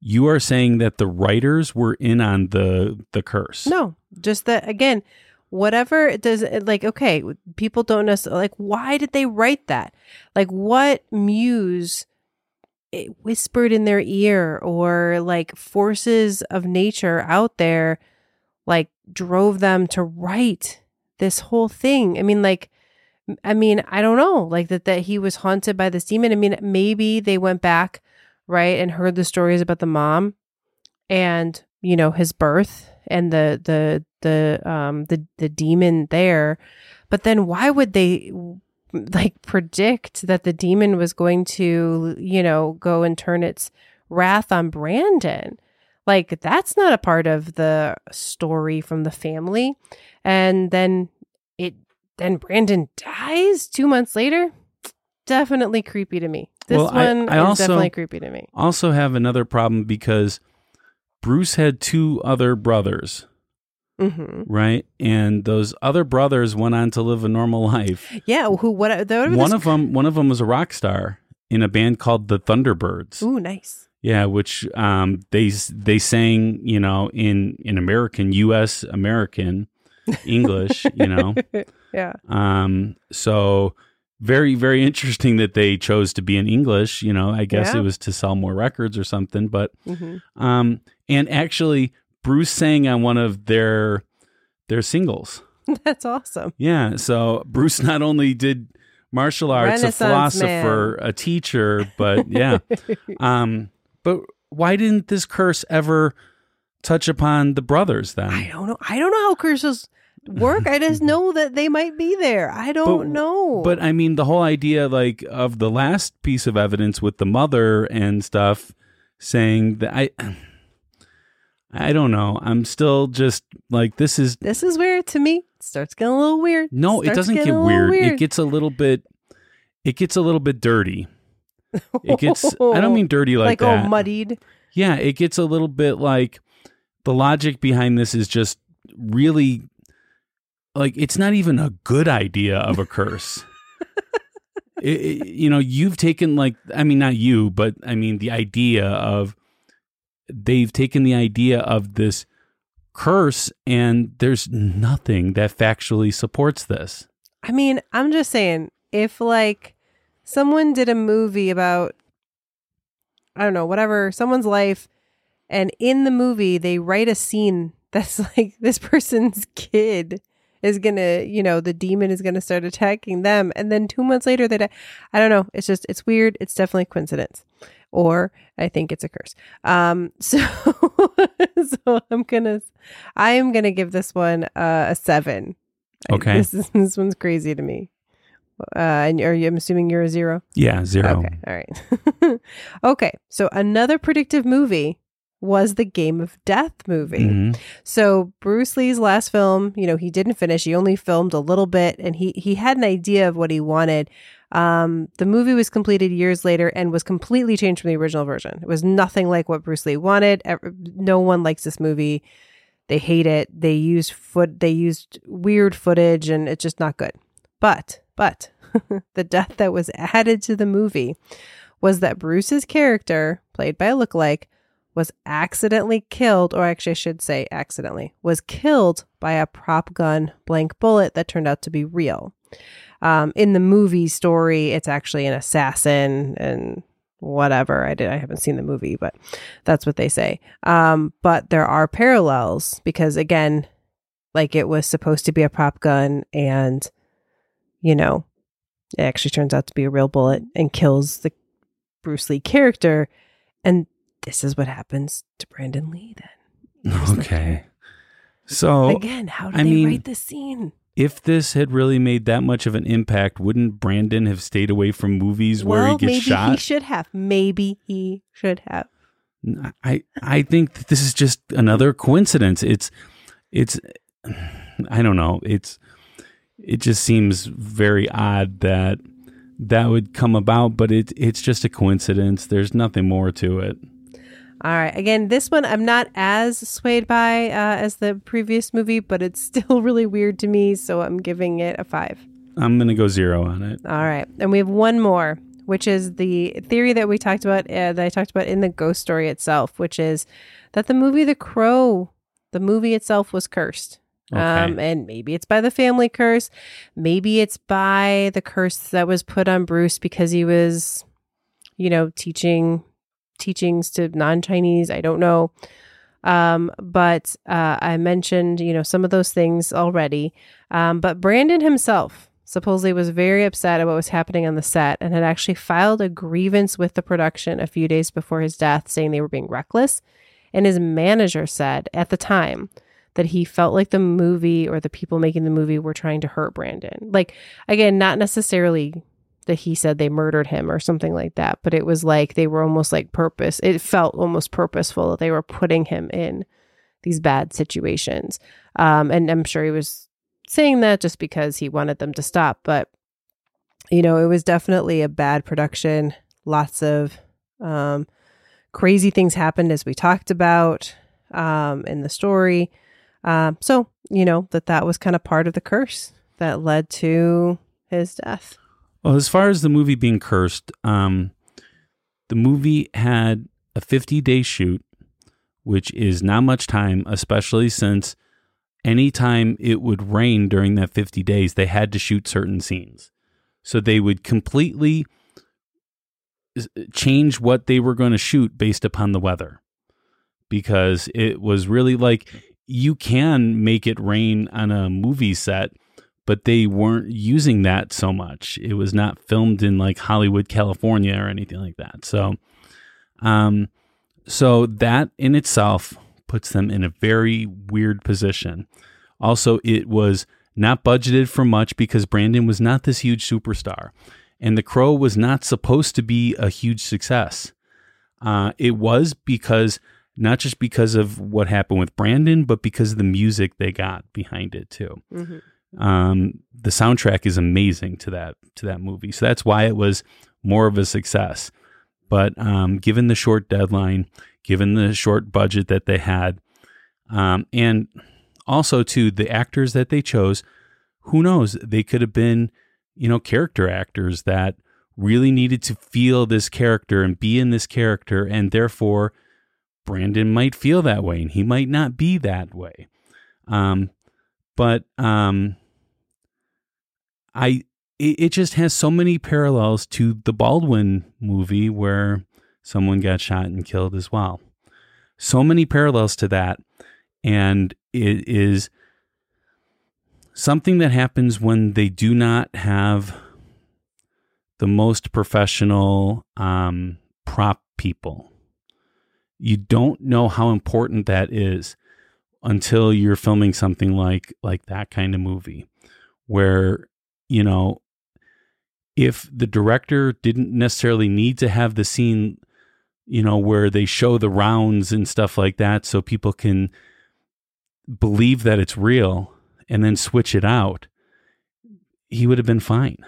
you are saying that the writers were in on the, the curse. No, just that, again, whatever it does, like, okay, people don't necessarily, like, why did they write that? Like, what muse... it whispered in their ear, or like forces of nature out there, like drove them to write this whole thing. I mean, like, I mean, I don't know, like that, that he was haunted by this demon. I mean, maybe they went back, right, and heard the stories about the mom and, you know, his birth and the, the, the, um, the, the demon there. But then why would they, like, predict that the demon was going to, you know, go and turn its wrath on Brandon? Like, that's not a part of the story from the family. And then it, then Brandon dies two months later. Definitely creepy to me. This well, one I, I is also, definitely creepy to me. Also have another problem because Bruce had two other brothers. Mm-hmm. Right, and those other brothers went on to live a normal life. Yeah, who? What? One this... of them, one of them was a rock star in a band called the Thunderbirds. Ooh, nice. Yeah, which um, they they sang, you know, in in American U S American English, you know. Yeah. Um. So very very interesting that they chose to be in English. You know, I guess yeah. it was to sell more records or something. But mm-hmm. um, and actually, Bruce sang on one of their their singles. That's awesome. Yeah. So Bruce not only did martial arts, a philosopher, man. a teacher, but yeah. um, but why didn't this curse ever touch upon the brothers then? I don't know. I don't know how curses work. I just know that they might be there. I don't but, know. But I mean, the whole idea, like, of the last piece of evidence with the mother and stuff saying that I... I don't know. I'm still just like, this is... This is where, to me, it starts getting a little weird. No, it, it doesn't get weird. weird. It gets a little bit... It gets a little bit dirty. It gets... I don't mean dirty like, like that. Like all muddied. Yeah, it gets a little bit like... The logic behind this is just really... Like, it's not even a good idea of a curse. it, it, you know, you've taken like... I mean, not you, but I mean the idea of... They've taken the idea of this curse, and there's nothing that factually supports this. I mean, I'm just saying, if like someone did a movie about, I don't know, whatever, someone's life, and in the movie they write a scene that's like this person's kid is gonna, you know, the demon is gonna start attacking them, and then two months later they die. I don't know. It's just, it's weird. It's definitely a coincidence. or I think it's a curse. Um, so, so I'm gonna, I am gonna give this one uh, a seven. Okay, I, this is, this one's crazy to me. Uh, and are you, I'm assuming you're a zero? Yeah, zero. Okay, all right. Okay, so another predictive movie was the Game of Death movie. Mm-hmm. So Bruce Lee's last film, you know, he didn't finish. He only filmed a little bit, and he he had an idea of what he wanted. Um, the movie was completed years later and was completely changed from the original version. It was nothing like what Bruce Lee wanted. No one likes this movie. They hate it. They used foot. They used weird footage, and it's just not good. But but the death that was added to the movie was that Bruce's character, played by a lookalike, was accidentally killed, or actually I should say accidentally, was killed by a prop gun blank bullet that turned out to be real. Um, in the movie story, it's actually an assassin and whatever. I did. I haven't seen the movie, but that's what they say. Um, but there are parallels because, again, like it was supposed to be a prop gun and, you know, it actually turns out to be a real bullet and kills the Bruce Lee character. And this is what happens to Brandon Lee then. Here's okay. The so again, how did I they mean, write this scene? If this had really made that much of an impact, wouldn't Brandon have stayed away from movies well, where he gets maybe shot? Maybe he should have. Maybe he should have. I I think that this is just another coincidence. It's it's I don't know. It's it just seems very odd that that would come about, but it it's just a coincidence. There's nothing more to it. All right. Again, this one I'm not as swayed by uh, as the previous movie, but it's still really weird to me. So I'm giving it a five. I'm going to go zero on it. All right. And we have one more, which is the theory that we talked about, uh, that I talked about in the ghost story itself, which is that the movie The Crow, the movie itself was cursed. Okay. Um, and maybe it's by the family curse. Maybe it's by the curse that was put on Bruce because he was, you know, teaching teachings to non-Chinese. I don't know. Um, but uh, I mentioned, you know, some of those things already. Um, but Brandon himself supposedly was very upset at what was happening on the set and had actually filed a grievance with the production a few days before his death, saying they were being reckless. And his manager said at the time that he felt like the movie or the people making the movie were trying to hurt Brandon. Like, again, not necessarily that he said they murdered him or something like that, but it was like they were almost like purpose. It felt almost purposeful that they were putting him in these bad situations. Um, and I'm sure he was saying that just because he wanted them to stop. But, you know, it was definitely a bad production. Lots of um, crazy things happened, as we talked about um, in the story. Um, so, you know, that that was kind of part of the curse that led to his death. Well, as far as the movie being cursed, um, the movie had a fifty-day shoot, which is not much time, especially since any time it would rain during that fifty days, they had to shoot certain scenes. So they would completely change what they were going to shoot based upon the weather, because it was really like, you can make it rain on a movie set, but they weren't using that so much. It was not filmed in like Hollywood, California or anything like that. So, um, so that in itself puts them in a very weird position. Also, it was not budgeted for much because Brandon was not this huge superstar, and The Crow was not supposed to be a huge success. Uh, it was because Not just because of what happened with Brandon, but because of the music they got behind it too. Mm-hmm. Um, the soundtrack is amazing to that to that movie, so that's why it was more of a success. But um, given the short deadline, given the short budget that they had, um, and also to the actors that they chose, who knows? They could have been, you know, character actors that really needed to feel this character and be in this character, and therefore Brandon might feel that way and he might not be that way. Um, but um, I it, it just has so many parallels to the Baldwin movie where someone got shot and killed as well. So many parallels to that. And it is something that happens when they do not have the most professional um, prop people. You don't know how important that is until you're filming something like like that kind of movie where, you know, if the director didn't necessarily need to have the scene, you know, where they show the rounds and stuff like that so people can believe that it's real and then switch it out, he would have been fine.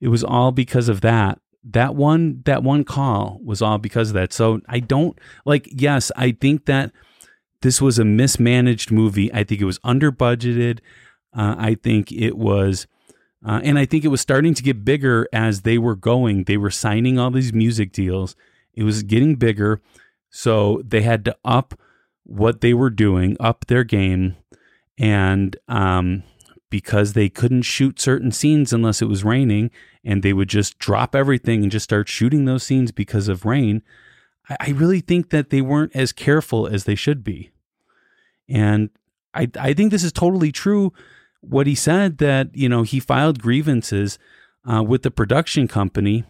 It was all because of that. That one, that one call was all because of that. So I don't like, yes, I think that this was a mismanaged movie. I think it was under budgeted. Uh, I think it was, uh, and I think it was starting to get bigger as they were going. They were signing all these music deals. It was getting bigger. So they had to up what they were doing, up their game. And, um, because they couldn't shoot certain scenes unless it was raining, and they would just drop everything and just start shooting those scenes because of rain. I, I really think that they weren't as careful as they should be. And I, I think this is totally true. What he said that, you know, he filed grievances uh, with the production company.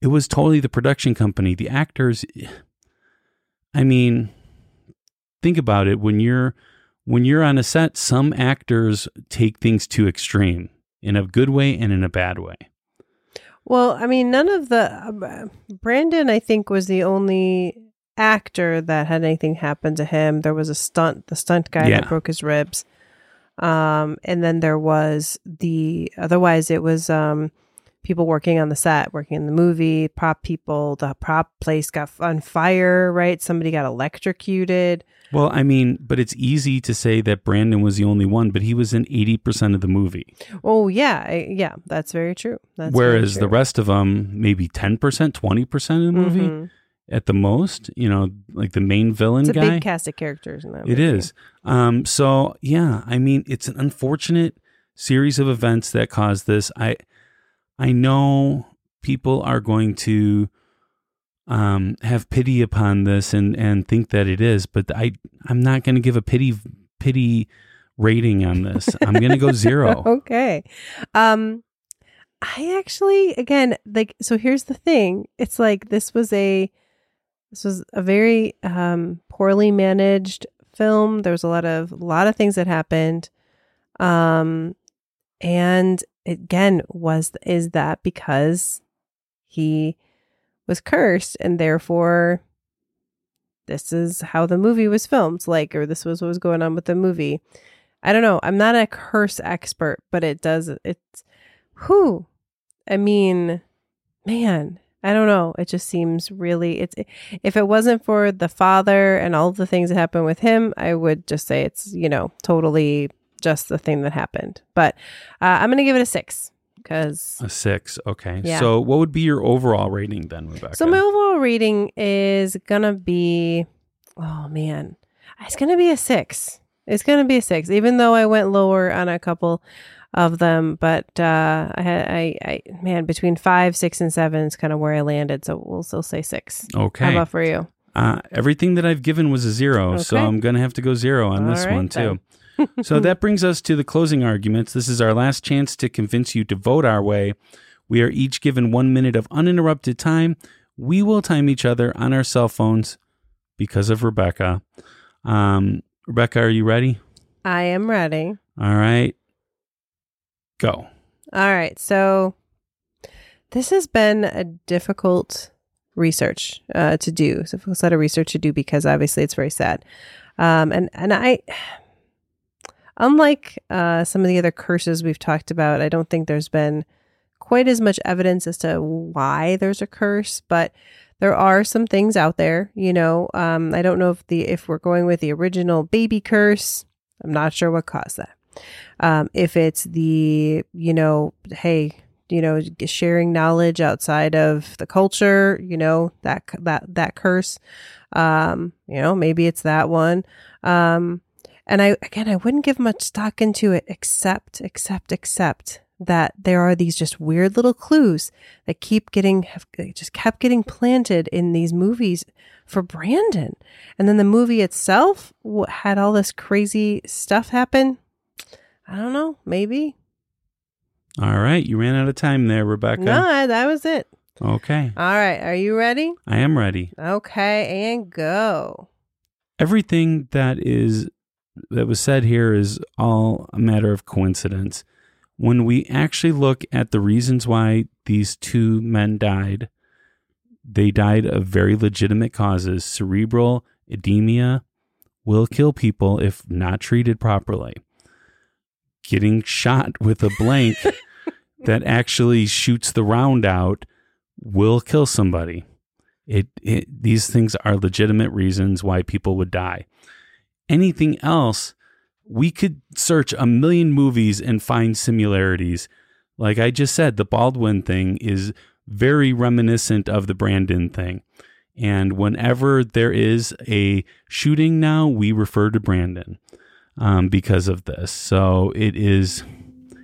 It was totally the production company, the actors. I mean, think about it. When you're, When you're on a set, some actors take things to extreme in a good way and in a bad way. Well, I mean, none of the uh, Brandon, I think, was the only actor that had anything happen to him. There was a stunt, the stunt guy yeah. that broke his ribs. Um, and then there was the otherwise it was um, people working on the set, working in the movie, prop people. The prop place got on fire, right? Somebody got electrocuted. Well, I mean, but it's easy to say that Brandon was the only one, but he was in eighty percent of the movie. Oh, yeah. I, yeah, that's very true. That's Whereas very true. The rest of them, maybe ten percent, twenty percent of the movie mm-hmm. at the most, you know, like the main villain guy. It's a guy. Big cast of characters in that movie. It is. Um, so, yeah, I mean, it's an unfortunate series of events that caused this. I, I know people are going to... Um, have pity upon this and, and think that it is, but I, I'm not going to give a pity pity rating on this. I'm going to go zero. Okay. Um, I actually, again, like, so here's the thing. It's like, this was a, this was a very um, poorly managed film. There was a lot of, a lot of things that happened. Um, and again, was, is that because he was cursed, and therefore this is how the movie was filmed, like, or this was what was going on with the movie. I don't know. I'm not a curse expert, but it does, it's, whew. I mean, man, I don't know. It just seems really, it's, if it wasn't for the father and all the things that happened with him, I would just say it's, you know, totally just the thing that happened. But uh, I'm going to give it a six. Because a six. Okay. Yeah. So what would be your overall rating then, Rebecca? So my overall rating is going to be, oh man, it's going to be a six. It's going to be a six, even though I went lower on a couple of them. But uh, I, I, I, man, between five, six, and seven is kind of where I landed. So we'll still say six. Okay. How about for you? Uh, everything that I've given was a zero. Okay. So I'm going to have to go zero on All this right, one too. Then. So that brings us to the closing arguments. This is our last chance to convince you to vote our way. We are each given one minute of uninterrupted time. We will time each other on our cell phones because of Rebecca. Um, Rebecca, are you ready? I am ready. All right. Go. All right. So this has been a difficult research uh, to do. It's a difficult set of research to do because obviously it's very sad. Um, and, and I... Unlike uh, some of the other curses we've talked about, I don't think there's been quite as much evidence as to why there's a curse, but there are some things out there. You know, um, I don't know if the if we're going with the original baby curse. I'm not sure what caused that. Um, if it's the, you know, hey, you know, sharing knowledge outside of the culture, you know, that that that curse. Um, you know, maybe it's that one. Um, And I, again, I wouldn't give much stock into it, except, except, except that there are these just weird little clues that keep getting, have, just kept getting planted in these movies for Brandon. And then the movie itself had all this crazy stuff happen. I don't know, maybe. All right. You ran out of time there, Rebecca. No, I, that was it. Okay. All right. Are you ready? I am ready. Okay, and go. Everything that is that was said here is all a matter of coincidence. When we actually look at the reasons why these two men died, they died of very legitimate causes. Cerebral edema will kill people if not treated properly. Getting shot with a blank that actually shoots the round out will kill somebody. It, it these things are legitimate reasons why people would die. Anything else, we could search a million movies and find similarities. Like I just said, the Baldwin thing is very reminiscent of the Brandon thing. And whenever there is a shooting now, we refer to Brandon um, because of this. So it is,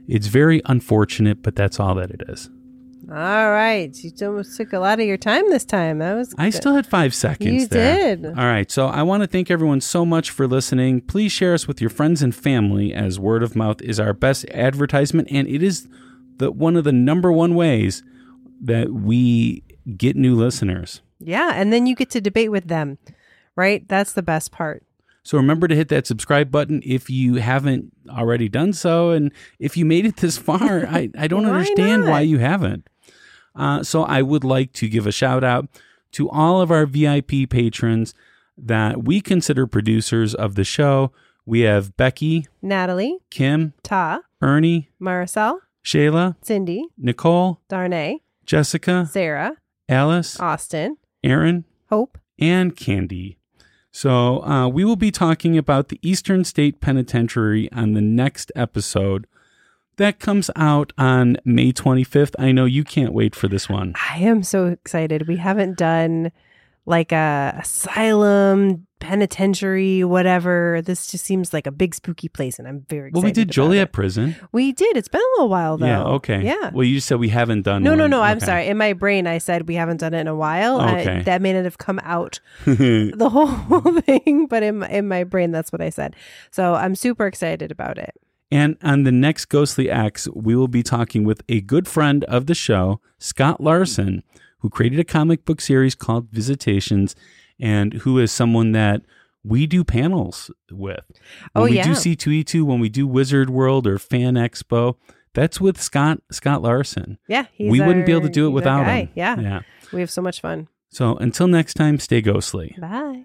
it's very unfortunate, but that's all that it is. All right. You almost took a lot of your time this time. That was good. I still had five seconds you there. You did. All right. So I want to thank everyone so much for listening. Please share us with your friends and family, as word of mouth is our best advertisement. And it is the one of the number one ways that we get new listeners. Yeah. And then you get to debate with them, right? That's the best part. So remember to hit that subscribe button if you haven't already done so. And if you made it this far, I, I don't why understand not? why you haven't. Uh, so I would like to give a shout out to all of our V I P patrons that we consider producers of the show. We have Becky, Natalie, Kim, Ta, Ernie, Maricel, Shayla, Cindy, Nicole, Darnay, Jessica, Sarah, Alice, Austin, Aaron, Hope, and Candy. So uh, we will be talking about the Eastern State Penitentiary on the next episode. That comes out on May twenty-fifth. I know you can't wait for this one. I am so excited. We haven't done like a asylum, penitentiary, whatever. This just seems like a big spooky place, and I'm very excited. Well, we did Joliet it. Prison. We did. It's been a little while, though. Yeah, okay. Yeah. Well, you said we haven't done it. No, one. no, no. Okay. I'm sorry. In my brain, I said we haven't done it in a while. Okay. I, that may not have come out the whole thing, but in, in my brain, that's what I said. So I'm super excited about it. And on the next Ghostly Acts, we will be talking with a good friend of the show, Scott Larson, who created a comic book series called Visitations, and who is someone that we do panels with. When oh, we yeah. do C two E two, when we do Wizard World or Fan Expo, that's with Scott Scott Larson. Yeah. He's we our, wouldn't be able to do it without him. Yeah. yeah. We have so much fun. So until next time, stay ghostly. Bye.